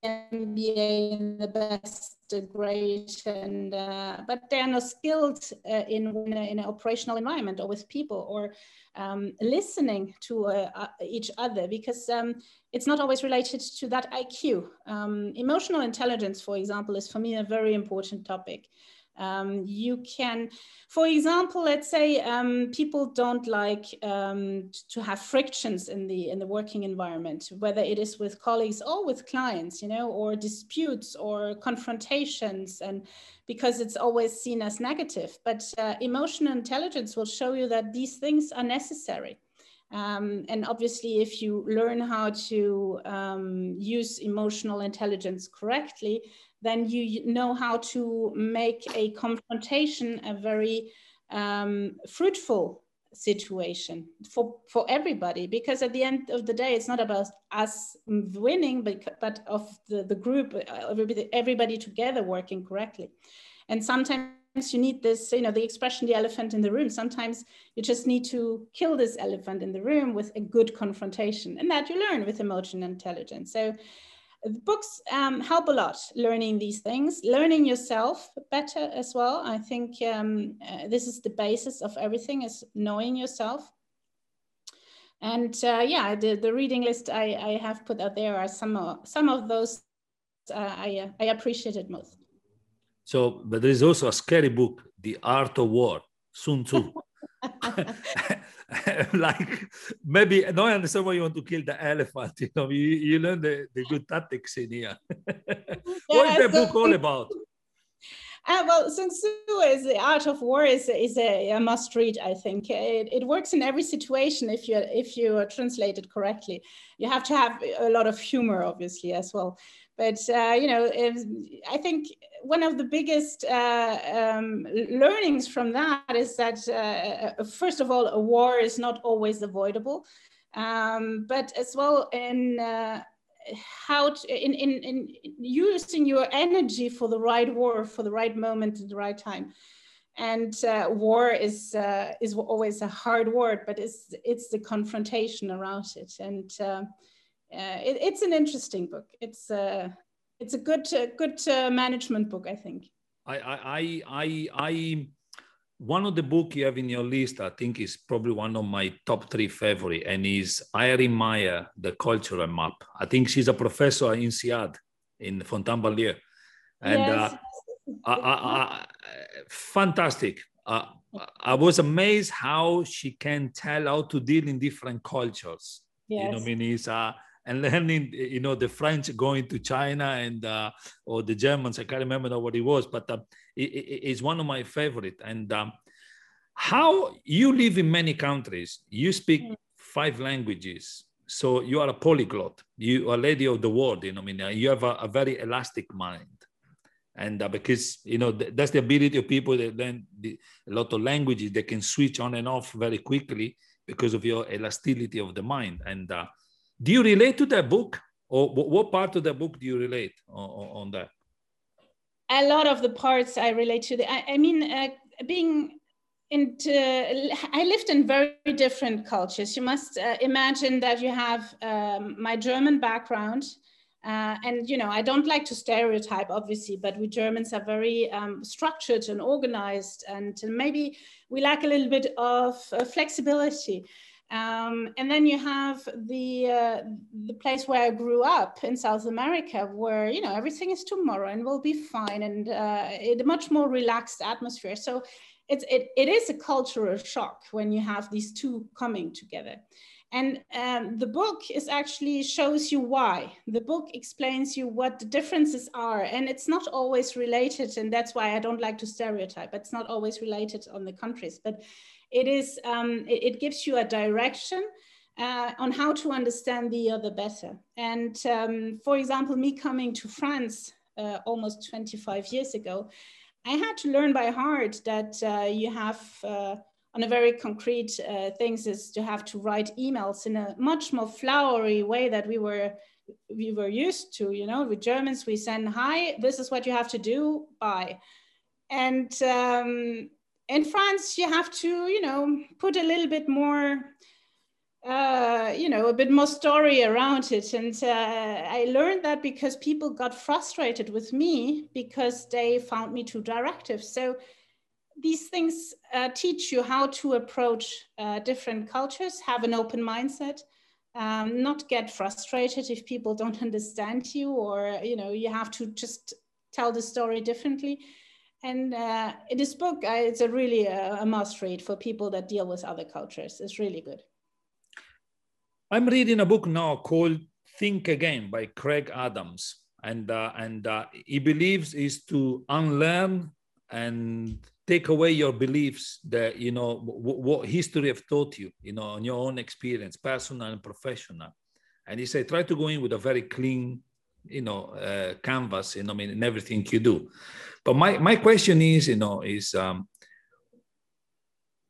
MBA in the best grade, and but they are not skilled in an operational environment or with people or listening to each other, because it's not always related to that IQ. Emotional intelligence, for example, is for me a very important topic. You can, for example, let's say people don't like to have frictions in the working environment, whether it is with colleagues or with clients, you know, or disputes or confrontations, and because it's always seen as negative. But emotional intelligence will show you that these things are necessary. And obviously, if you learn how to use emotional intelligence correctly, then you know how to make a confrontation a very fruitful situation for everybody. Because at the end of the day, it's not about us winning, but of the group, everybody together working correctly. And sometimes you need this, you know, the expression, the elephant in the room. Sometimes you just need to kill this elephant in the room with a good confrontation, and that you learn with emotional intelligence. So the books help a lot, learning these things, learning yourself better as well. I think this is the basis of everything, is knowing yourself. And yeah, the reading list I have put out there are some of those I appreciated most. So, but there is also a scary book, The Art of War, Sun Tzu. Like, maybe, no, I understand why you want to kill the elephant. You know, you learn the good tactics in here. What is the book all about? Well, Sun Tzu is The Art of War is a must read. I think it works in every situation if you translate it correctly. You have to have a lot of humor, obviously, as well. But you know, I think one of the biggest learnings from that is that first of all, a war is not always avoidable, but as well in how to, in using your energy for the right war, for the right moment at the right time. And war is always a hard word, but it's the confrontation around it. And it's an interesting book. It's a good management book, I think. I one of the books you have in your list, I think, is probably one of my top 3 favorite, and is Irene Meyer, The Cultural Map. I think she's a professor in SIAD in Fontainebleau, and yes. Fantastic. I was amazed how she can tell how to deal in different cultures. Yes. You know, I mean, it's and learning, you know, the French going to China and or the Germans, I can't remember what it was, but it's one of my favorite. And how you live in many countries, you speak 5 languages, so you are a polyglot, you are a lady of the world, you know, I mean, you have a very elastic mind. And because, you know, that's the ability of people that learn a lot of languages, they can switch on and off very quickly because of your elasticity of the mind. And do you relate to that book, or what part of the book do you relate on that? A lot of the parts I relate to. I mean, being into, I lived in very different cultures. You must imagine that you have my German background. And, you know, I don't like to stereotype, obviously, but we Germans are very structured and organized, and maybe we lack a little bit of flexibility. And then you have the place where I grew up in South America, where, you know, everything is tomorrow and we'll be fine, and a much more relaxed atmosphere. So it is a cultural shock when you have these two coming together. And the book is actually shows you why. The book explains you what the differences are, and it's not always related, and that's why I don't like to stereotype. It's not always related on the countries, but it is. It gives you a direction on how to understand the other better. And for example, me coming to France almost 25 years ago, I had to learn by heart that you have. On a very concrete things is to have to write emails in a much more flowery way that we were we were used to, you know, with Germans, we send hi, this is what you have to do, bye. And in France, you have to, you know, put a little bit more, you know, a bit more story around it. And I learned that because people got frustrated with me because they found me too directive. So these things teach you how to approach different cultures, have an open mindset, not get frustrated if people don't understand you, or, you know, you have to just tell the story differently. And in this book, it's a really a must read for people that deal with other cultures. It's really good. I'm reading a book now called Think Again by Craig Adams. And he believes is to unlearn and take away your beliefs that, you know, what history have taught you, you know, on your own experience, personal and professional. And he said, try to go in with a very clean, you know, canvas, you know, I mean, in everything you do. But my question is, you know, is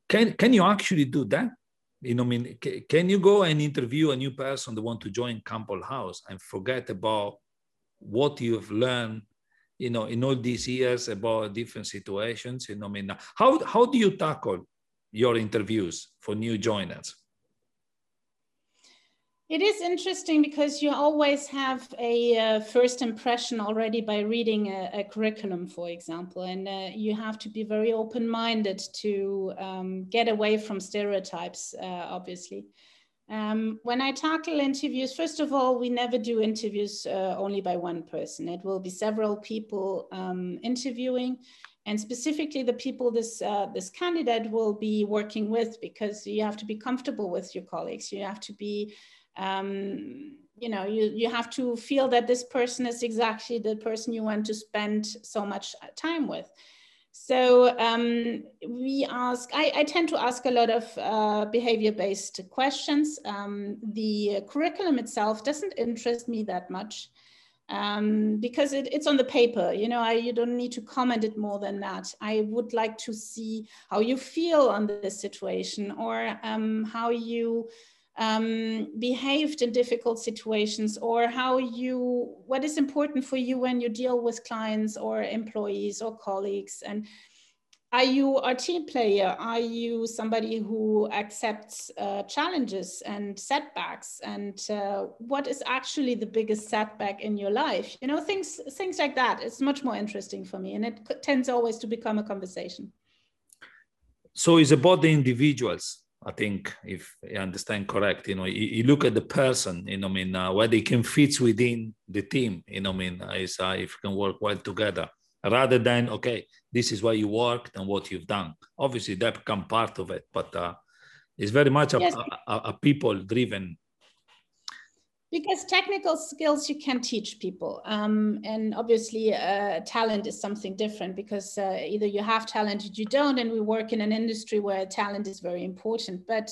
can you actually do that? You know, I mean, can you go and interview a new person that want to join Campbell House and forget about what you've learned, you know, in all these years about different situations? You know, I mean, how do you tackle your interviews for new joiners? It is interesting because you always have a first impression already by reading a curriculum, for example, and you have to be very open-minded to get away from stereotypes, obviously. When I tackle interviews, first of all, we never do interviews only by one person. It will be several people interviewing, and specifically the people this candidate will be working with, because you have to be comfortable with your colleagues. You have to be, you know, you have to feel that this person is exactly the person you want to spend so much time with. So we ask, I tend to ask a lot of behavior-based questions. The curriculum itself doesn't interest me that much because it's on the paper, you know, you don't need to comment it more than that. I would like to see how you feel on this situation, or how you behaved in difficult situations, or what is important for you when you deal with clients or employees or colleagues. And are you a team player? Are you somebody who accepts challenges and setbacks? And what is actually the biggest setback in your life? You know, things like that. It's much more interesting for me, and it tends always to become a conversation. So it's about the individuals, I think, if I understand correct. You know, you look at the person, you know, I mean, where they can fit within the team, you know, I mean, is if you can work well together, rather than, okay, this is where you worked and what you've done. Obviously, that become part of it, but it's very much a people-driven. Because technical skills you can teach people, and obviously talent is something different, because either you have talent or you don't, and we work in an industry where talent is very important. But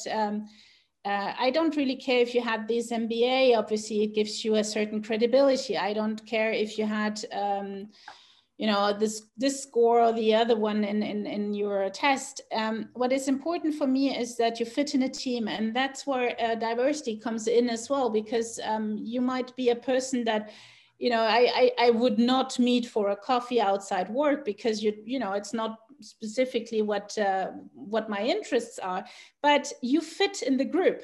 I don't really care if you had this MBA. Obviously, it gives you a certain credibility. I don't care if you had you know, this score or the other one in your test. What is important for me is that you fit in a team, and that's where diversity comes in as well, because you might be a person that, you know, I would not meet for a coffee outside work, because you know, it's not specifically what my interests are, but you fit in the group.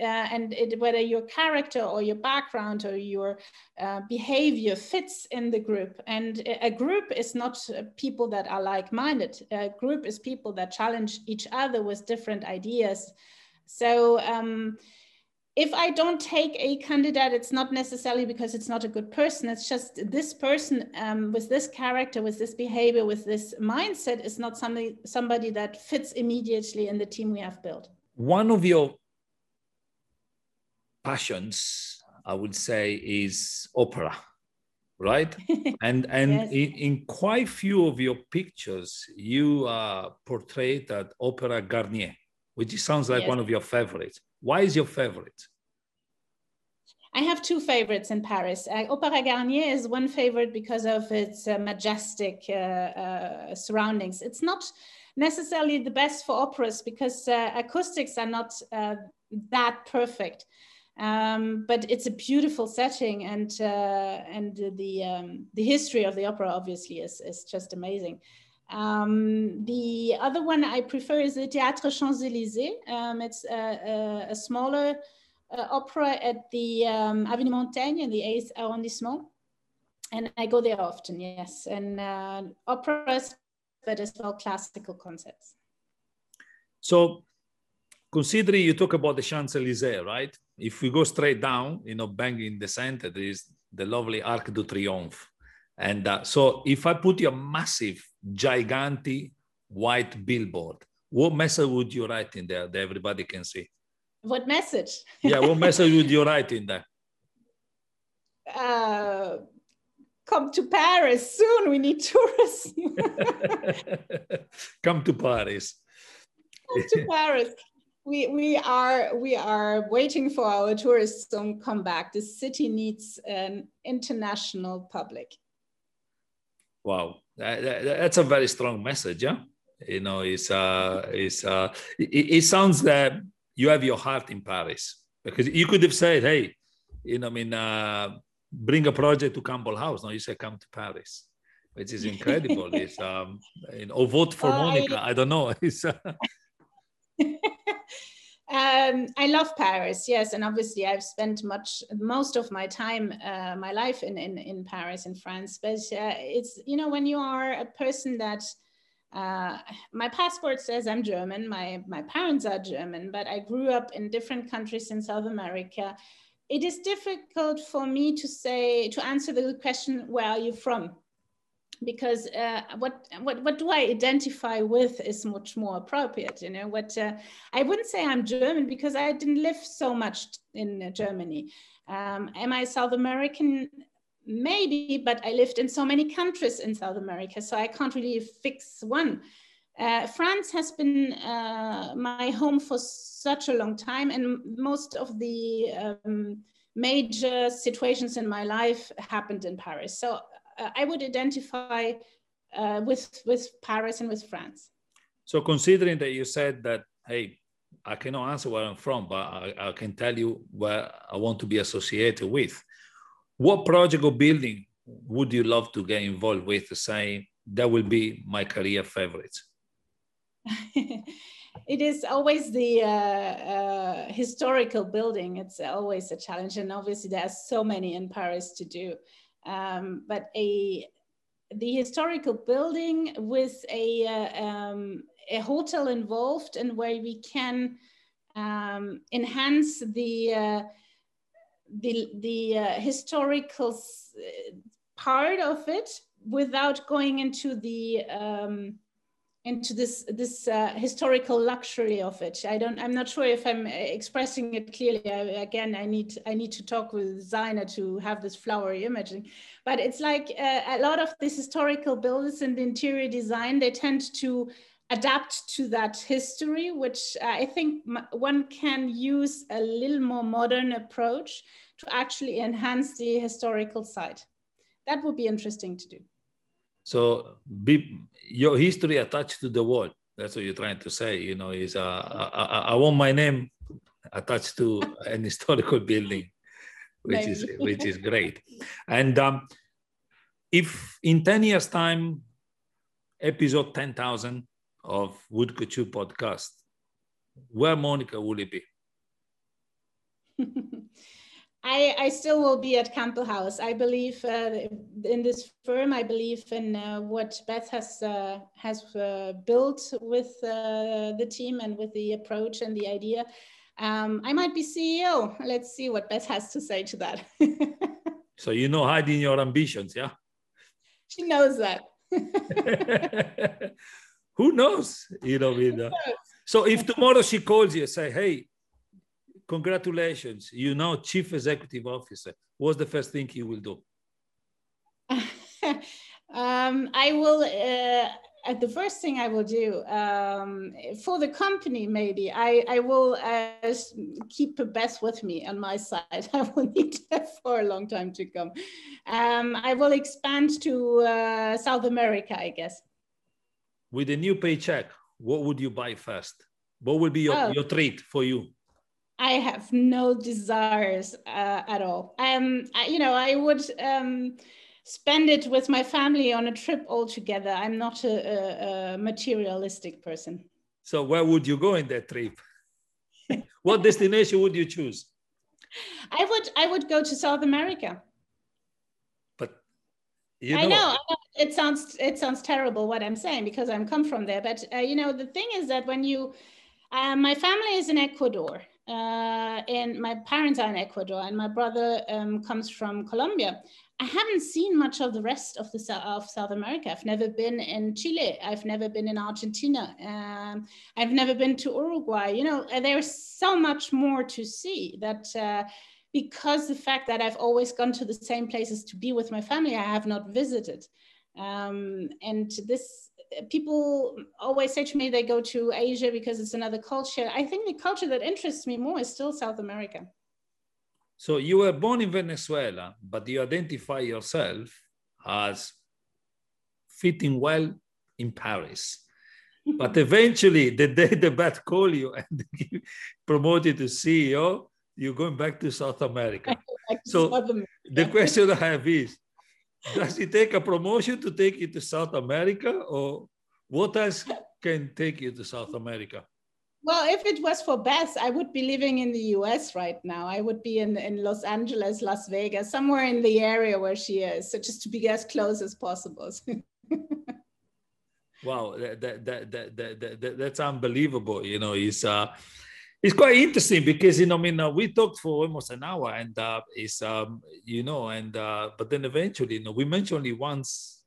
And whether your character or your background or your behavior fits in the group. And a group is not people that are like-minded. A group is people that challenge each other with different ideas. So if I don't take a candidate, it's not necessarily because it's not a good person. It's just this person with this character, with this behavior, with this mindset is not somebody that fits immediately in the team we have built. One of your passions, I would say, is opera, right? And yes. In quite few of your pictures, you are portrayed at Opera Garnier, which sounds like, yes, one of your favorites. Why is your favorite? I have two favorites in Paris. Opera Garnier is one favorite because of its majestic surroundings. It's not necessarily the best for operas because acoustics are not that perfect. But it's a beautiful setting, and the history of the opera obviously is just amazing. The other one I prefer is the Théâtre Champs-Elysees. It's a smaller opera at the Avenue Montaigne in the 8th arrondissement, and I go there often, yes, and operas, but as well classical concepts. So, considering you talk about the Champs-Elysees, right? If we go straight down, you know, bang in the center, there is the lovely Arc de Triomphe. And so if I put your massive, gigantic white billboard, what message would you write in there that everybody can see? What message? Yeah, what message would you write in there? Come to Paris soon, we need tourists. Come to Paris. Come to Paris. We are waiting for our tourists to come back. The city needs an international public. Wow, that's a very strong message, yeah? You know, it sounds that you have your heart in Paris, because you could have said, hey, you know, I mean, bring a project to Campbell House. No, you said come to Paris, which is incredible. It's, you know, or vote for Monica, I don't know. It's, I love Paris, yes, and obviously I've spent most of my time, my life in Paris, in France, but it's, you know, when you are a person that, my passport says I'm German, my parents are German, but I grew up in different countries in South America. It is difficult for me to answer the question, where are you from? Because what do I identify with is much more appropriate, you know. I wouldn't say I'm German because I didn't live so much in Germany. Am I South American? Maybe, but I lived in so many countries in South America, so I can't really fix one. France has been my home for such a long time, and most of the major situations in my life happened in Paris. So I would identify with Paris and with France. So considering that you said that, hey, I cannot answer where I'm from, but I can tell you where I want to be associated with, what project or building would you love to get involved with to say that will be my career favorite? It is always the historical building. It's always a challenge. And obviously there are so many in Paris to do. But the historical building with a hotel involved, and where we can enhance the historical part of it without going into the into this historical luxury of it. I'm not sure if I'm expressing it clearly. I need to talk with the designer to have this flowery imaging. But it's like a lot of these historical buildings and the interior design, they tend to adapt to that history, which I think one can use a little more modern approach to actually enhance the historical side. That would be interesting to do. So your history attached to the world. That's what you're trying to say, you know, is I want my name attached to an historical building, which is, which is great. And if in 10 years time, episode 10,000 of Wood Couture podcast, where Monica will it be? I still will be at Campbell House. I believe in this firm. I believe in what Beth has built with the team and with the approach and the idea. I might be CEO. Let's see what Beth has to say to that. So you're not hiding your ambitions, yeah? She knows that. Who knows? You know, so if tomorrow she calls you and say, hey, congratulations, you're now Chief Executive Officer, what's the first thing you will do? I will, the first thing I will do, for the company maybe, I will keep Beth with me on my side. I will need that for a long time to come. I will expand to South America, I guess. With a new paycheck, what would you buy first? What would be your treat for you? I have no desires at all. I would spend it with my family on a trip altogether. I'm not a materialistic person. So where would you go in that trip? What destination would you choose? I would go to South America. But you know. I know. It sounds terrible what I'm saying because I come from there. But the thing is that when you, my family is in Ecuador. And my parents are in Ecuador, and my brother comes from Colombia. I haven't seen much of the rest of South America. I've never been in Chile. I've never been in Argentina. I've never been to Uruguay. There's so much more to see that because the fact that I've always gone to the same places to be with my family, I have not visited. People always say to me they go to Asia because it's another culture. I think the culture that interests me more is still South America. So you were born in Venezuela, but you identify yourself as fitting well in Paris. But eventually, the day the Beth call you and promote you to CEO, you're going back to South America. So South America. The question I have is, does it take a promotion to take you to South America, or what else can take you to South America? Well, if it was for Beth, I would be living in the US right now. I would be in Los Angeles, Las Vegas, somewhere in the area where she is, so just to be as close as possible. Wow, that's unbelievable. It's quite interesting because, we talked for almost an hour and but then eventually, we mentioned only once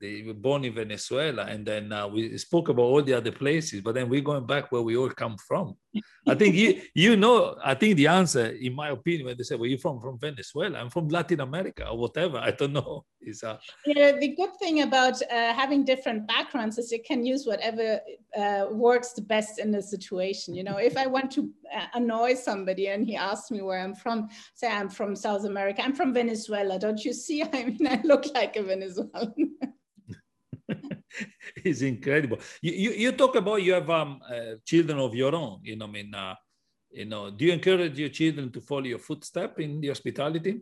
they were born in Venezuela, and then we spoke about all the other places, but then we're going back where we all come from. I think, I think the answer, in my opinion, when they say, where are you from? From Venezuela. I'm from Latin America or whatever. I don't know. The good thing about having different backgrounds is you can use whatever works the best in the situation. If I want to annoy somebody and he asks me where I'm from, say I'm from South America, I'm from Venezuela. Don't you see? I look like a Venezuelan. It's incredible. You talk about you have children of your own. Do you encourage your children to follow your footsteps in the hospitality?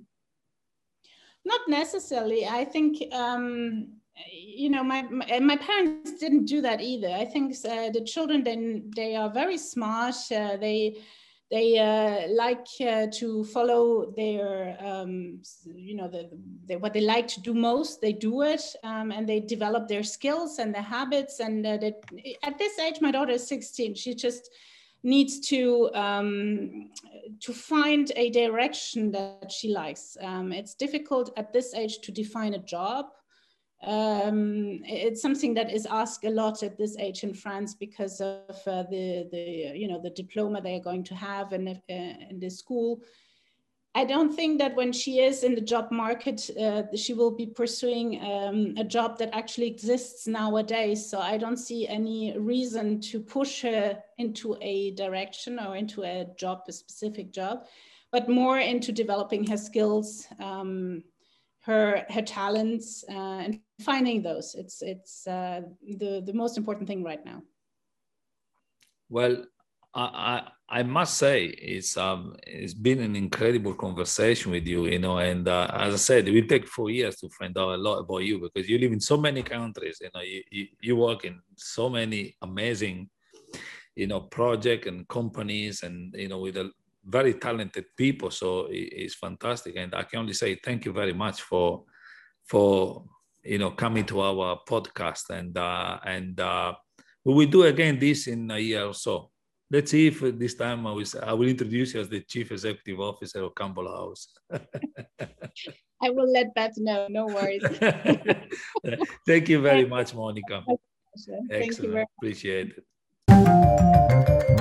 Not necessarily. I think my parents didn't do that either. I think the children they are very smart. They like to follow their, what they like to do most, they do it, and they develop their skills and their habits. And at this age, my daughter is 16. She just needs to find a direction that she likes. It's difficult at this age to define a job. It's something that is asked a lot at this age in France because of the diploma they are going to have in the school. I don't think that when she is in the job market, she will be pursuing a job that actually exists nowadays. So I don't see any reason to push her into a direction or into a specific job, but more into developing her skills, her talents, and finding those. It's the most important thing right now. Well, I must say it's been an incredible conversation with you, and as I said, it will take 4 years to find out a lot about you because you live in so many countries, you work in so many amazing, projects and companies and, with a very talented people, so it's fantastic, and I can only say thank you very much for coming to our podcast, and we will do again this in a year or so. Let's see if this time I will introduce you as the Chief Executive Officer of Campbell House. I will let Beth know. No worries. Thank you very much, Monika. Thank you very much. Excellent. Appreciate it.